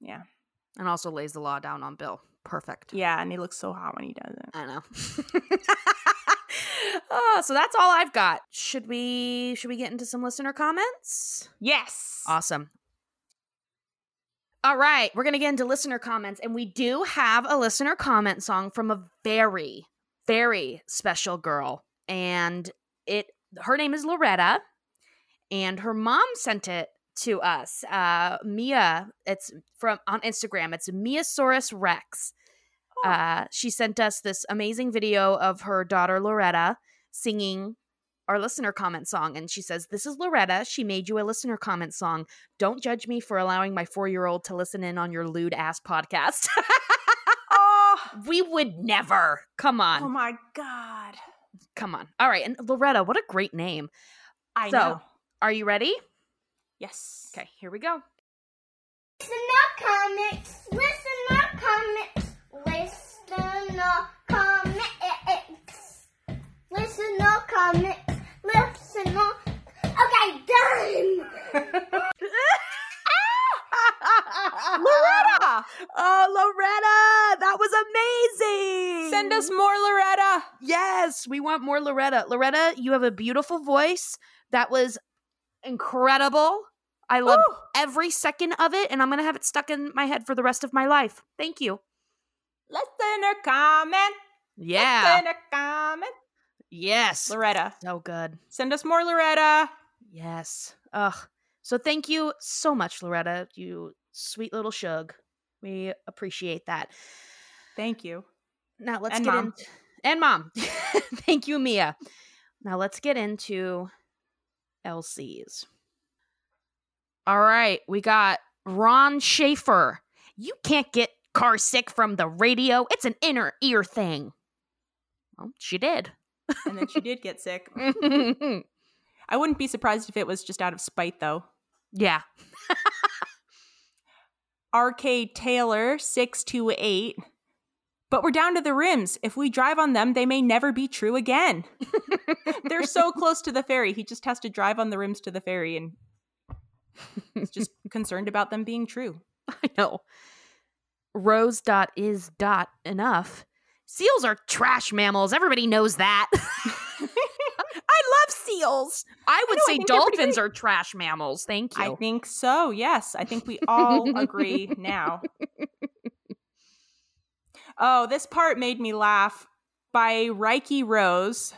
Yeah. And also lays the law down on Bill. Perfect. Yeah, and he looks so hot when he does it. I know. Oh, so that's all I've got. Should we should we get into some listener comments? Yes. Awesome. All right, we're going to get into listener comments, and we do have a listener comment song from a very, very special girl, and it her name is Loretta, and her mom sent it to us. Uh, Mia, it's from on Instagram. It's Miasaurus Rex. Oh. Uh, she sent us this amazing video of her daughter Loretta singing our listener comment song, and she says, "This is Loretta. She made you a listener comment song. Don't judge me for allowing my four-year-old to listen in on your lewd ass podcast." Oh, we would never. Come on. Oh my god. Come on. All right, and Loretta, what a great name. I so, know. Are you ready? Yes. Okay. Here we go. Listen up, comments. Listen up, comments. Listen up, comments. Listen up, comments. Listen up. Okay, done. Loretta! Oh, Loretta! That was amazing! Send us more Loretta! Yes, we want more Loretta. Loretta, you have a beautiful voice. That was incredible. I love Ooh. every second of it, and I'm going to have it stuck in my head for the rest of my life. Thank you. Listener comment. Yeah. Listener comment. Yes. Loretta. So good. Send us more Loretta. Yes. Ugh. So thank you so much, Loretta, you sweet little shug. We appreciate that. Thank you. Now let's and get mom. in. And mom. Thank you, Mia. Now let's get into L C's. All right, we got Ron Schaefer. You can't get car sick from the radio. It's an inner ear thing. Well, she did. And then she did get sick. I wouldn't be surprised if it was just out of spite, though. Yeah. R K Taylor, six two eight. But we're down to the rims. If we drive on them, they may never be true again. They're so close to the ferry. He just has to drive on the rims to the ferry, and he's just concerned about them being true. I know. Rose dot is dot enough. Seals are trash mammals. Everybody knows that. I love seals. I would I know, say I dolphins are trash mammals. Thank you. I think so. Yes. I think we all agree now. Oh, this part made me laugh. By Reiki Rose.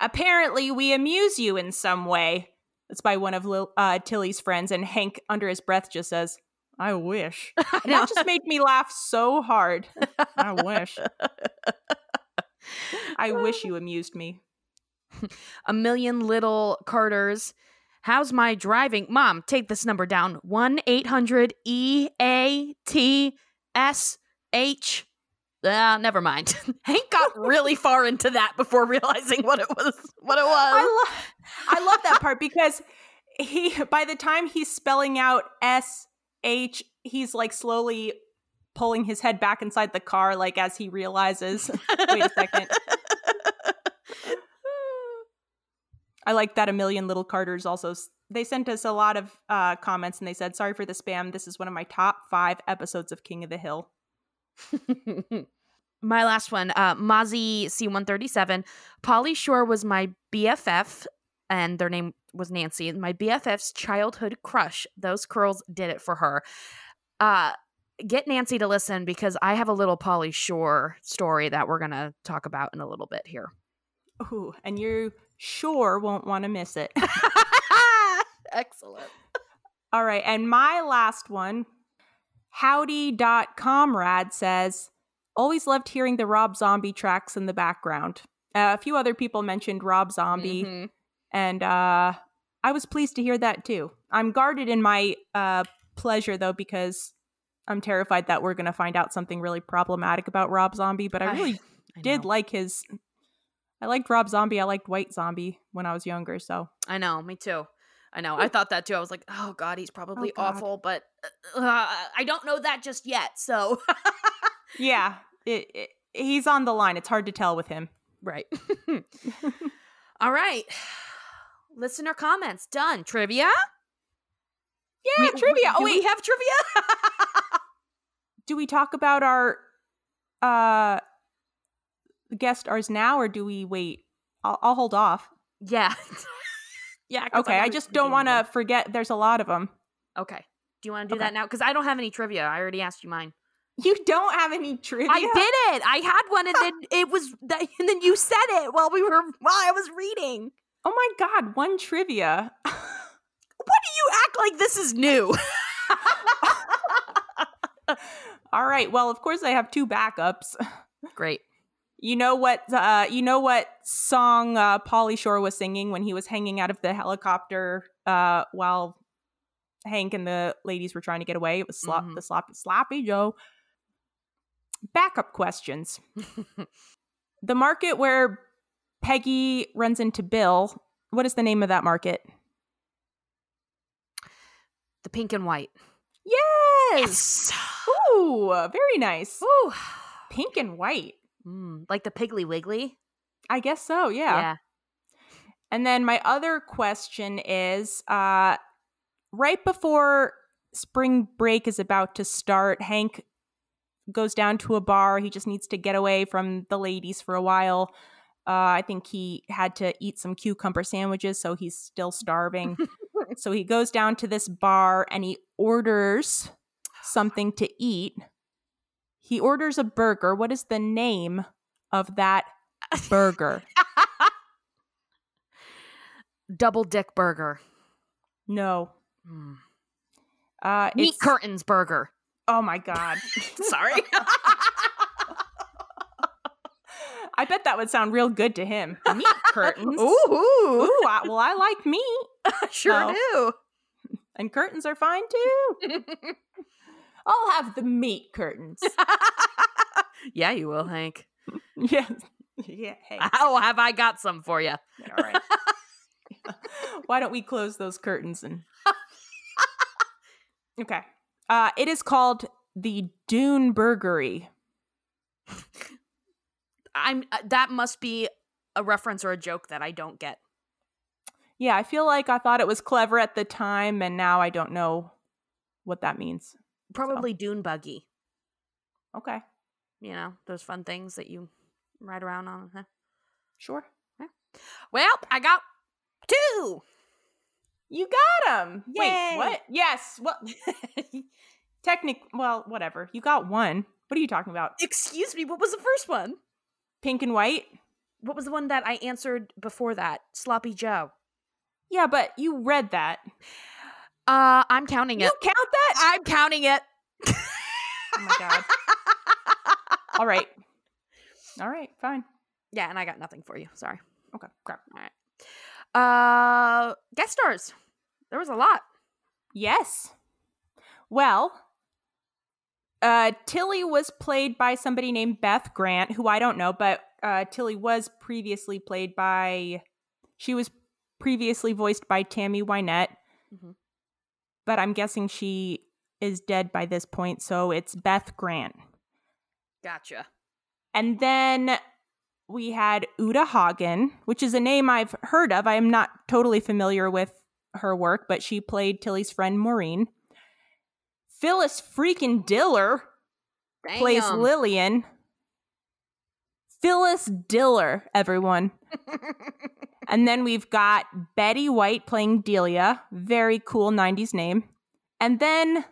Apparently, we amuse you in some way. That's by one of Lil, uh, Tilly's friends. And Hank, under his breath, just says, "I wish." And that just made me laugh so hard. I wish. I wish you amused me. A million little Carters. How's my driving? Mom, take this number down. one eight hundred E A T S H. Uh, never mind. Hank got really far into that before realizing what it was. What it was. I, lo- I love that part because he, by the time he's spelling out S H, he's like slowly pulling his head back inside the car, like as he realizes. Wait a second. I like that. A million little Carters also. They sent us a lot of uh, comments, and they said, "Sorry for the spam. This is one of my top five episodes of King of the Hill." My last one, uh, Mozzie C one thirty-seven. Pauly Shore was my B F F, and their name was Nancy. My B F F's childhood crush. Those curls did it for her. Uh, get Nancy to listen, because I have a little Pauly Shore story that we're going to talk about in a little bit here. Oh, and you sure won't want to miss it. Excellent. All right. And my last one, howdy dot comrade says, always loved hearing the Rob Zombie tracks in the background. Uh, a few other people mentioned Rob Zombie, mm-hmm. and uh, I was pleased to hear that too. I'm guarded in my uh, pleasure, though, because I'm terrified that we're going to find out something really problematic about Rob Zombie, but I really I, I did know. like his... I liked Rob Zombie. I liked White Zombie when I was younger, so... I know, me too. I know. I thought that too. I was like, oh, God, he's probably oh, God. awful, but uh, I don't know that just yet, so... Yeah, it, it, he's on the line. It's hard to tell with him. Right. All right. Listener comments. Done. Trivia? Yeah, wait, trivia. Wait, oh, wait. We have trivia? Do we talk about our uh, guest ours now, or do we wait? I'll, I'll hold off. Yeah. Yeah. Okay, I just don't want to forget. There's a lot of them. Okay. Do you want to do okay. that now? Because I don't have any trivia. I already asked you mine. You don't have any trivia? I did it. I had one, and then it was, and then you said it while we were, while I was reading. Oh my God, one trivia. What do you act like this is new? All right. Well, of course I have two backups. Great. You know what, uh, you know what song uh, Pauly Shore was singing when he was hanging out of the helicopter uh, while Hank and the ladies were trying to get away? It was slop- mm-hmm. the sloppy, sloppy Joe. Backup questions. The market where Peggy runs into Bill, what is the name of that market? The Pink and White. Yes! Yes! Ooh, very nice. Ooh. Pink and white. Mm, like the Piggly Wiggly? I guess so, yeah. Yeah. And then my other question is, uh, right before spring break is about to start, Hank goes down to a bar. He just needs to get away from the ladies for a while. Uh, I think he had to eat some cucumber sandwiches, so he's still starving. So he goes down to this bar and he orders something to eat. He orders a burger. What is the name of that burger? Double Dick Burger. No. Mm. Uh, Meat it's... Curtains Burger. Oh my God. Sorry. I bet that would sound real good to him. Meat curtains. Ooh, ooh. Ooh I, well, I like meat. Sure so. do. And curtains are fine too. I'll have the meat curtains. Yeah, you will, Hank. Yeah. Yeah, Hank. Oh, have I got some for you? All right. Why don't we close those curtains and... Okay. Uh, it is called the Dune Burgery. I'm uh, that must be a reference or a joke that I don't get. Yeah, I feel like I thought it was clever at the time, and now I don't know what that means. Probably so. Dune buggy. Okay. You know, those fun things that you ride around on. Huh? Sure. Yeah. Well, I got two. You got them. Wait, what? Yes. Well, technic. Well, whatever. You got one. What are you talking about? Excuse me. What was the first one? Pink and white. What was the one that I answered before that? Sloppy Joe. Yeah, but you read that. Uh, I'm counting it. You count that? I'm counting it. Oh my God. All right. All right, fine. Yeah, and I got nothing for you. Sorry. Okay, crap. All right. Uh, guest stars. There was a lot. Yes. Well... Uh, Tilly was played by somebody named Beth Grant, who I don't know, but uh, Tilly was previously played by, she was previously voiced by Tammy Wynette, mm-hmm. but I'm guessing she is dead by this point, so it's Beth Grant. Gotcha. And then we had Uta Hagen, which is a name I've heard of. I am not totally familiar with her work, but she played Tilly's friend Maureen. Phyllis freaking Diller Damn. plays Lillian. Phyllis Diller, everyone. And then we've got Betty White playing Delia. Very cool nineties name. And then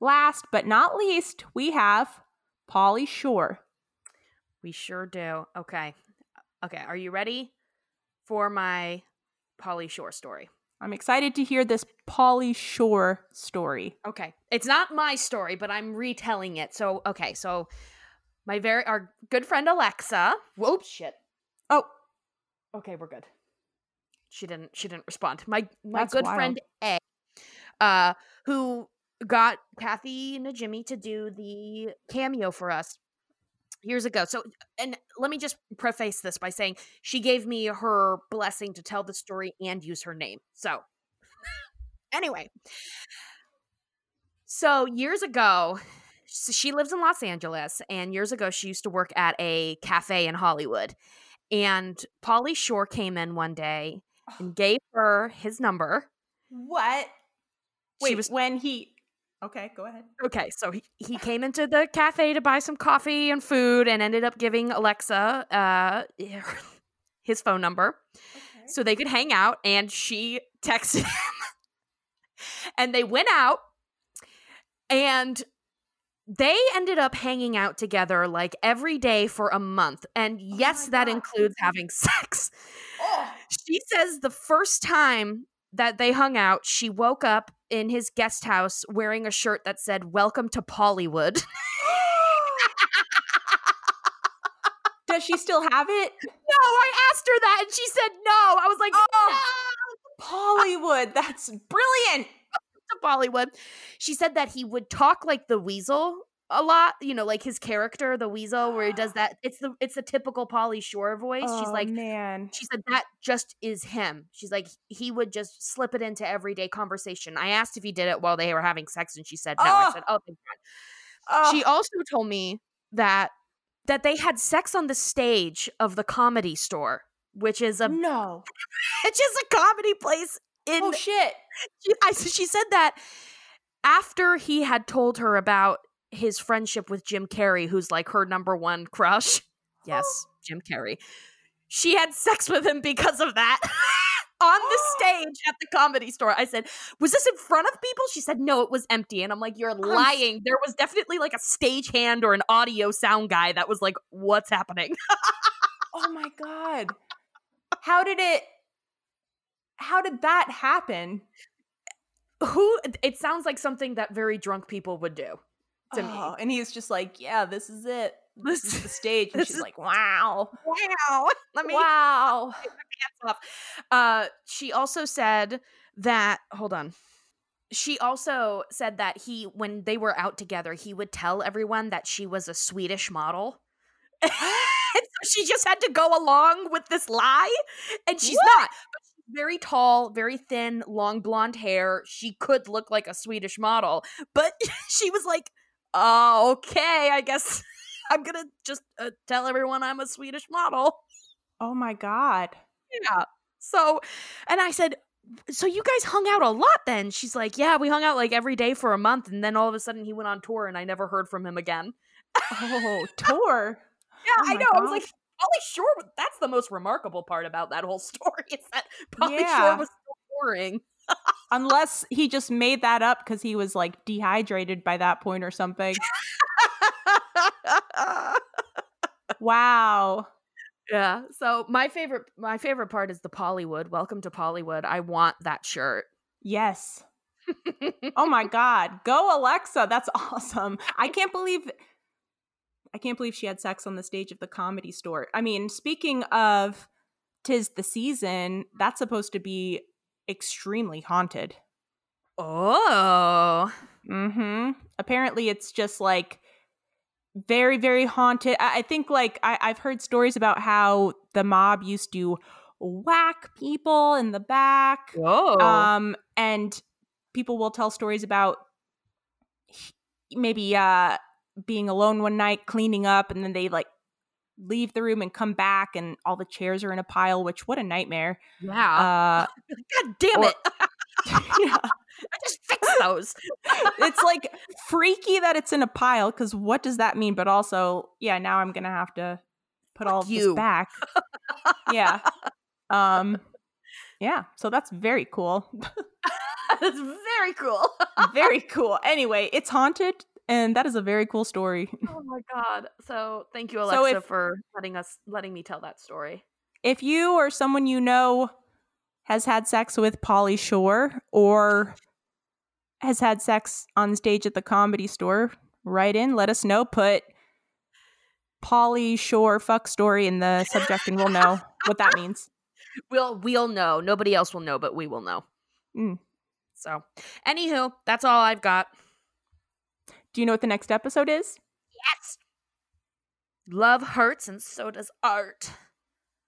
Last but not least, we have Pauly Shore. We sure do. Okay. Okay. Are you ready for my Pauly Shore story? I'm excited to hear this Pauly Shore story. Okay. It's not my story, but I'm retelling it. So, okay. So my very, our good friend Alexa. Whoa, shit. Oh, okay. We're good. She didn't, she didn't respond. My, my That's good wild. friend A, uh, who got Kathy Najimy to do the cameo for us years ago. So, and let me just preface this by saying she gave me her blessing to tell the story and use her name. So anyway, so years ago, so she lives in Los Angeles, and years ago she used to work at a cafe in Hollywood, and Pauly Shore came in one day and gave her his number. What? Wait, she was when he... Okay, go ahead. Okay, so he, he came into the cafe to buy some coffee and food and ended up giving Alexa uh, his phone number okay. so they could hang out, and she texted him. And they went out, and they ended up hanging out together like every day for a month. And yes, oh that God. includes having sex. Oh. She says the first time that they hung out, she woke up in his guest house wearing a shirt that said, "Welcome to Pollywood." Does she still have it? No, I asked her that and she said no. I was like, oh, no. Pollywood. That's brilliant. To Pollywood. She said that he would talk like the weasel a lot, you know, like his character, the weasel, where he does that. It's the it's the typical Pauly Shore voice. Oh, she's like, man. She said that just is him. She's like, he would just slip it into everyday conversation. I asked if he did it while they were having sex, and she said no. Oh. I said, oh, thank God. Oh. She also told me that that they had sex on the stage of the Comedy Store, which is a no, it's just a comedy place. In, oh shit! She, I, she said that after he had told her about his friendship with Jim Carrey, who's like her number one crush. Yes, oh. Jim Carrey. She had sex with him because of that on the stage at the Comedy Store. I said, was this in front of people? She said, no, it was empty. And I'm like, you're lying. I'm... There was definitely like a stagehand or an audio sound guy that was like, what's happening? Oh my God. How did it, how did that happen? Who, it sounds like something that very drunk people would do. To oh, me. And he's just like, yeah, this is it. This, this is the stage. And she's is, like, wow. Wow. Let me wow. Let me get my pants off. Uh, she also said that, hold on. She also said that he, when they were out together, he would tell everyone that she was a Swedish model. And so she just had to go along with this lie. And she's what? not. Very tall, very thin, long blonde hair. She could look like a Swedish model. But she was like, oh, okay, I guess I'm going to just uh, tell everyone I'm a Swedish model. Oh, my God. Yeah. So, and I said, so you guys hung out a lot then? She's like, yeah, we hung out like every day for a month. And then all of a sudden he went on tour and I never heard from him again. Oh, tour? Yeah, oh I know. God. I was like, Pauly Shore, that's the most remarkable part about that whole story is that Pauly yeah. Shore was so boring. Unless he just made that up because he was like dehydrated by that point or something. Wow. Yeah. So my favorite, my favorite part is the Pollywood. Welcome to Pollywood. I want that shirt. Yes. Oh my God. Go Alexa. That's awesome. I can't believe, I can't believe she had sex on the stage of the Comedy Store. I mean, speaking of 'Tis the Season, that's supposed to be extremely haunted. Oh. Mm-hmm. Apparently it's just like very, very haunted. I, I think like I- I've heard stories about how the mob used to whack people in the back. Oh. Um, and people will tell stories about maybe uh, being alone one night, cleaning up, and then they like leave the room and come back and all the chairs are in a pile, which what a nightmare. Yeah. Uh, God damn or, it. Yeah. I just fixed those. It's like freaky that it's in a pile because what does that mean? But also, yeah, now I'm going to have to put Fuck all of you. this back. Yeah. Um, yeah. So that's very cool. That's very cool. Very cool. Anyway, it's haunted, and that is a very cool story. Oh my God. So thank you, Alexa, so if, for letting us letting me tell that story. If you or someone you know has had sex with Pauly Shore or has had sex on stage at the Comedy Store, write in, let us know. Put Pauly Shore fuck story in the subject and we'll know what that means. We'll we'll know. Nobody else will know, but we will know. Mm. So, anywho, that's all I've got. Do you know what the next episode is? Yes. Love hurts, and so does art.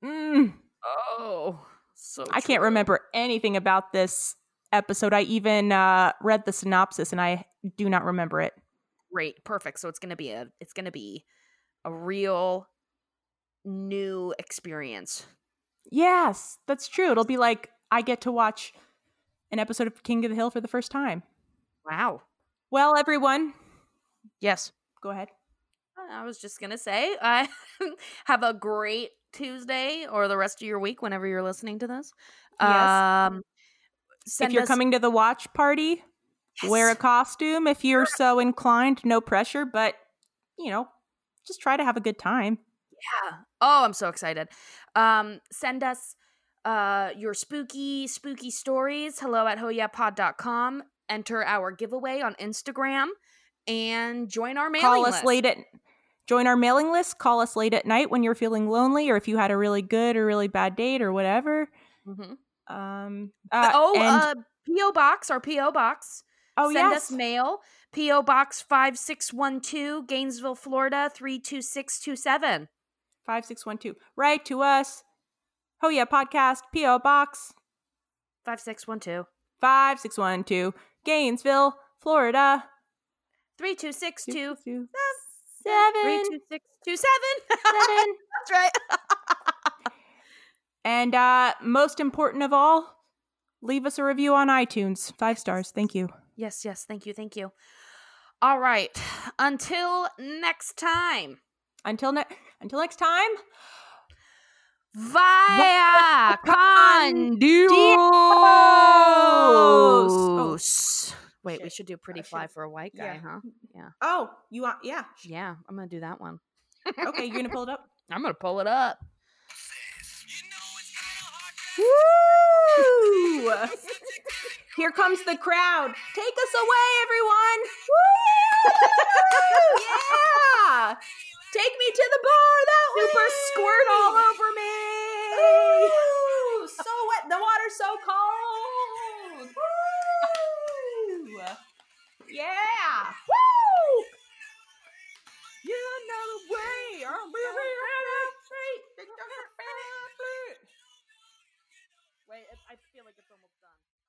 Mm. Oh, so I true. Can't remember anything about this episode. I even uh, read the synopsis, and I do not remember it. Great, perfect. So it's gonna be a it's gonna be a real new experience. Yes, that's true. It'll be like I get to watch an episode of King of the Hill for the first time. Wow. Well, everyone. Yes. Go ahead. I was just going to say, uh, have a great Tuesday or the rest of your week whenever you're listening to this. Yes. Um, if you're us- coming to the watch party, yes. Wear a costume if you're so inclined. No pressure, but, you know, just try to have a good time. Yeah. Oh, I'm so excited. Um, send us uh, your spooky, spooky stories. Hello at hoyapod dot com. Enter our giveaway on Instagram and join our mailing Call list. Us late at, join our mailing list. Call us late at night when you're feeling lonely or if you had a really good or really bad date or whatever. Mm-hmm. Um, uh, oh, and- uh, P O Box, our P O Box. Oh, Send yes. us mail. P O Box five six one two, Gainesville, Florida, three two six two seven. five six one two. Write to us. Oh yeah, podcast. P O Box five six one two. five six one two, Gainesville, Florida, three two six two seven. three two six two seven. That's right. And uh, most important of all, leave us a review on iTunes. Five stars. Thank you. Yes, yes. Thank you. Thank you. All right. Until next time. Until next until next time. Via Conduos. Wait, shit. We should do Pretty Fly for a White Guy, yeah. huh? Yeah. Oh, you want yeah. Yeah, I'm gonna do that one. Okay, you're gonna pull it up? I'm gonna pull it up. Woo! Here comes the crowd. Take us away, everyone. Woo! Yeah! Take me to the bar. That super squirt all over me. Ooh, so wet. The water's so cold. Woo! Yeah. Woo! You know the way. I'll be here. Wait, I feel like it's almost done.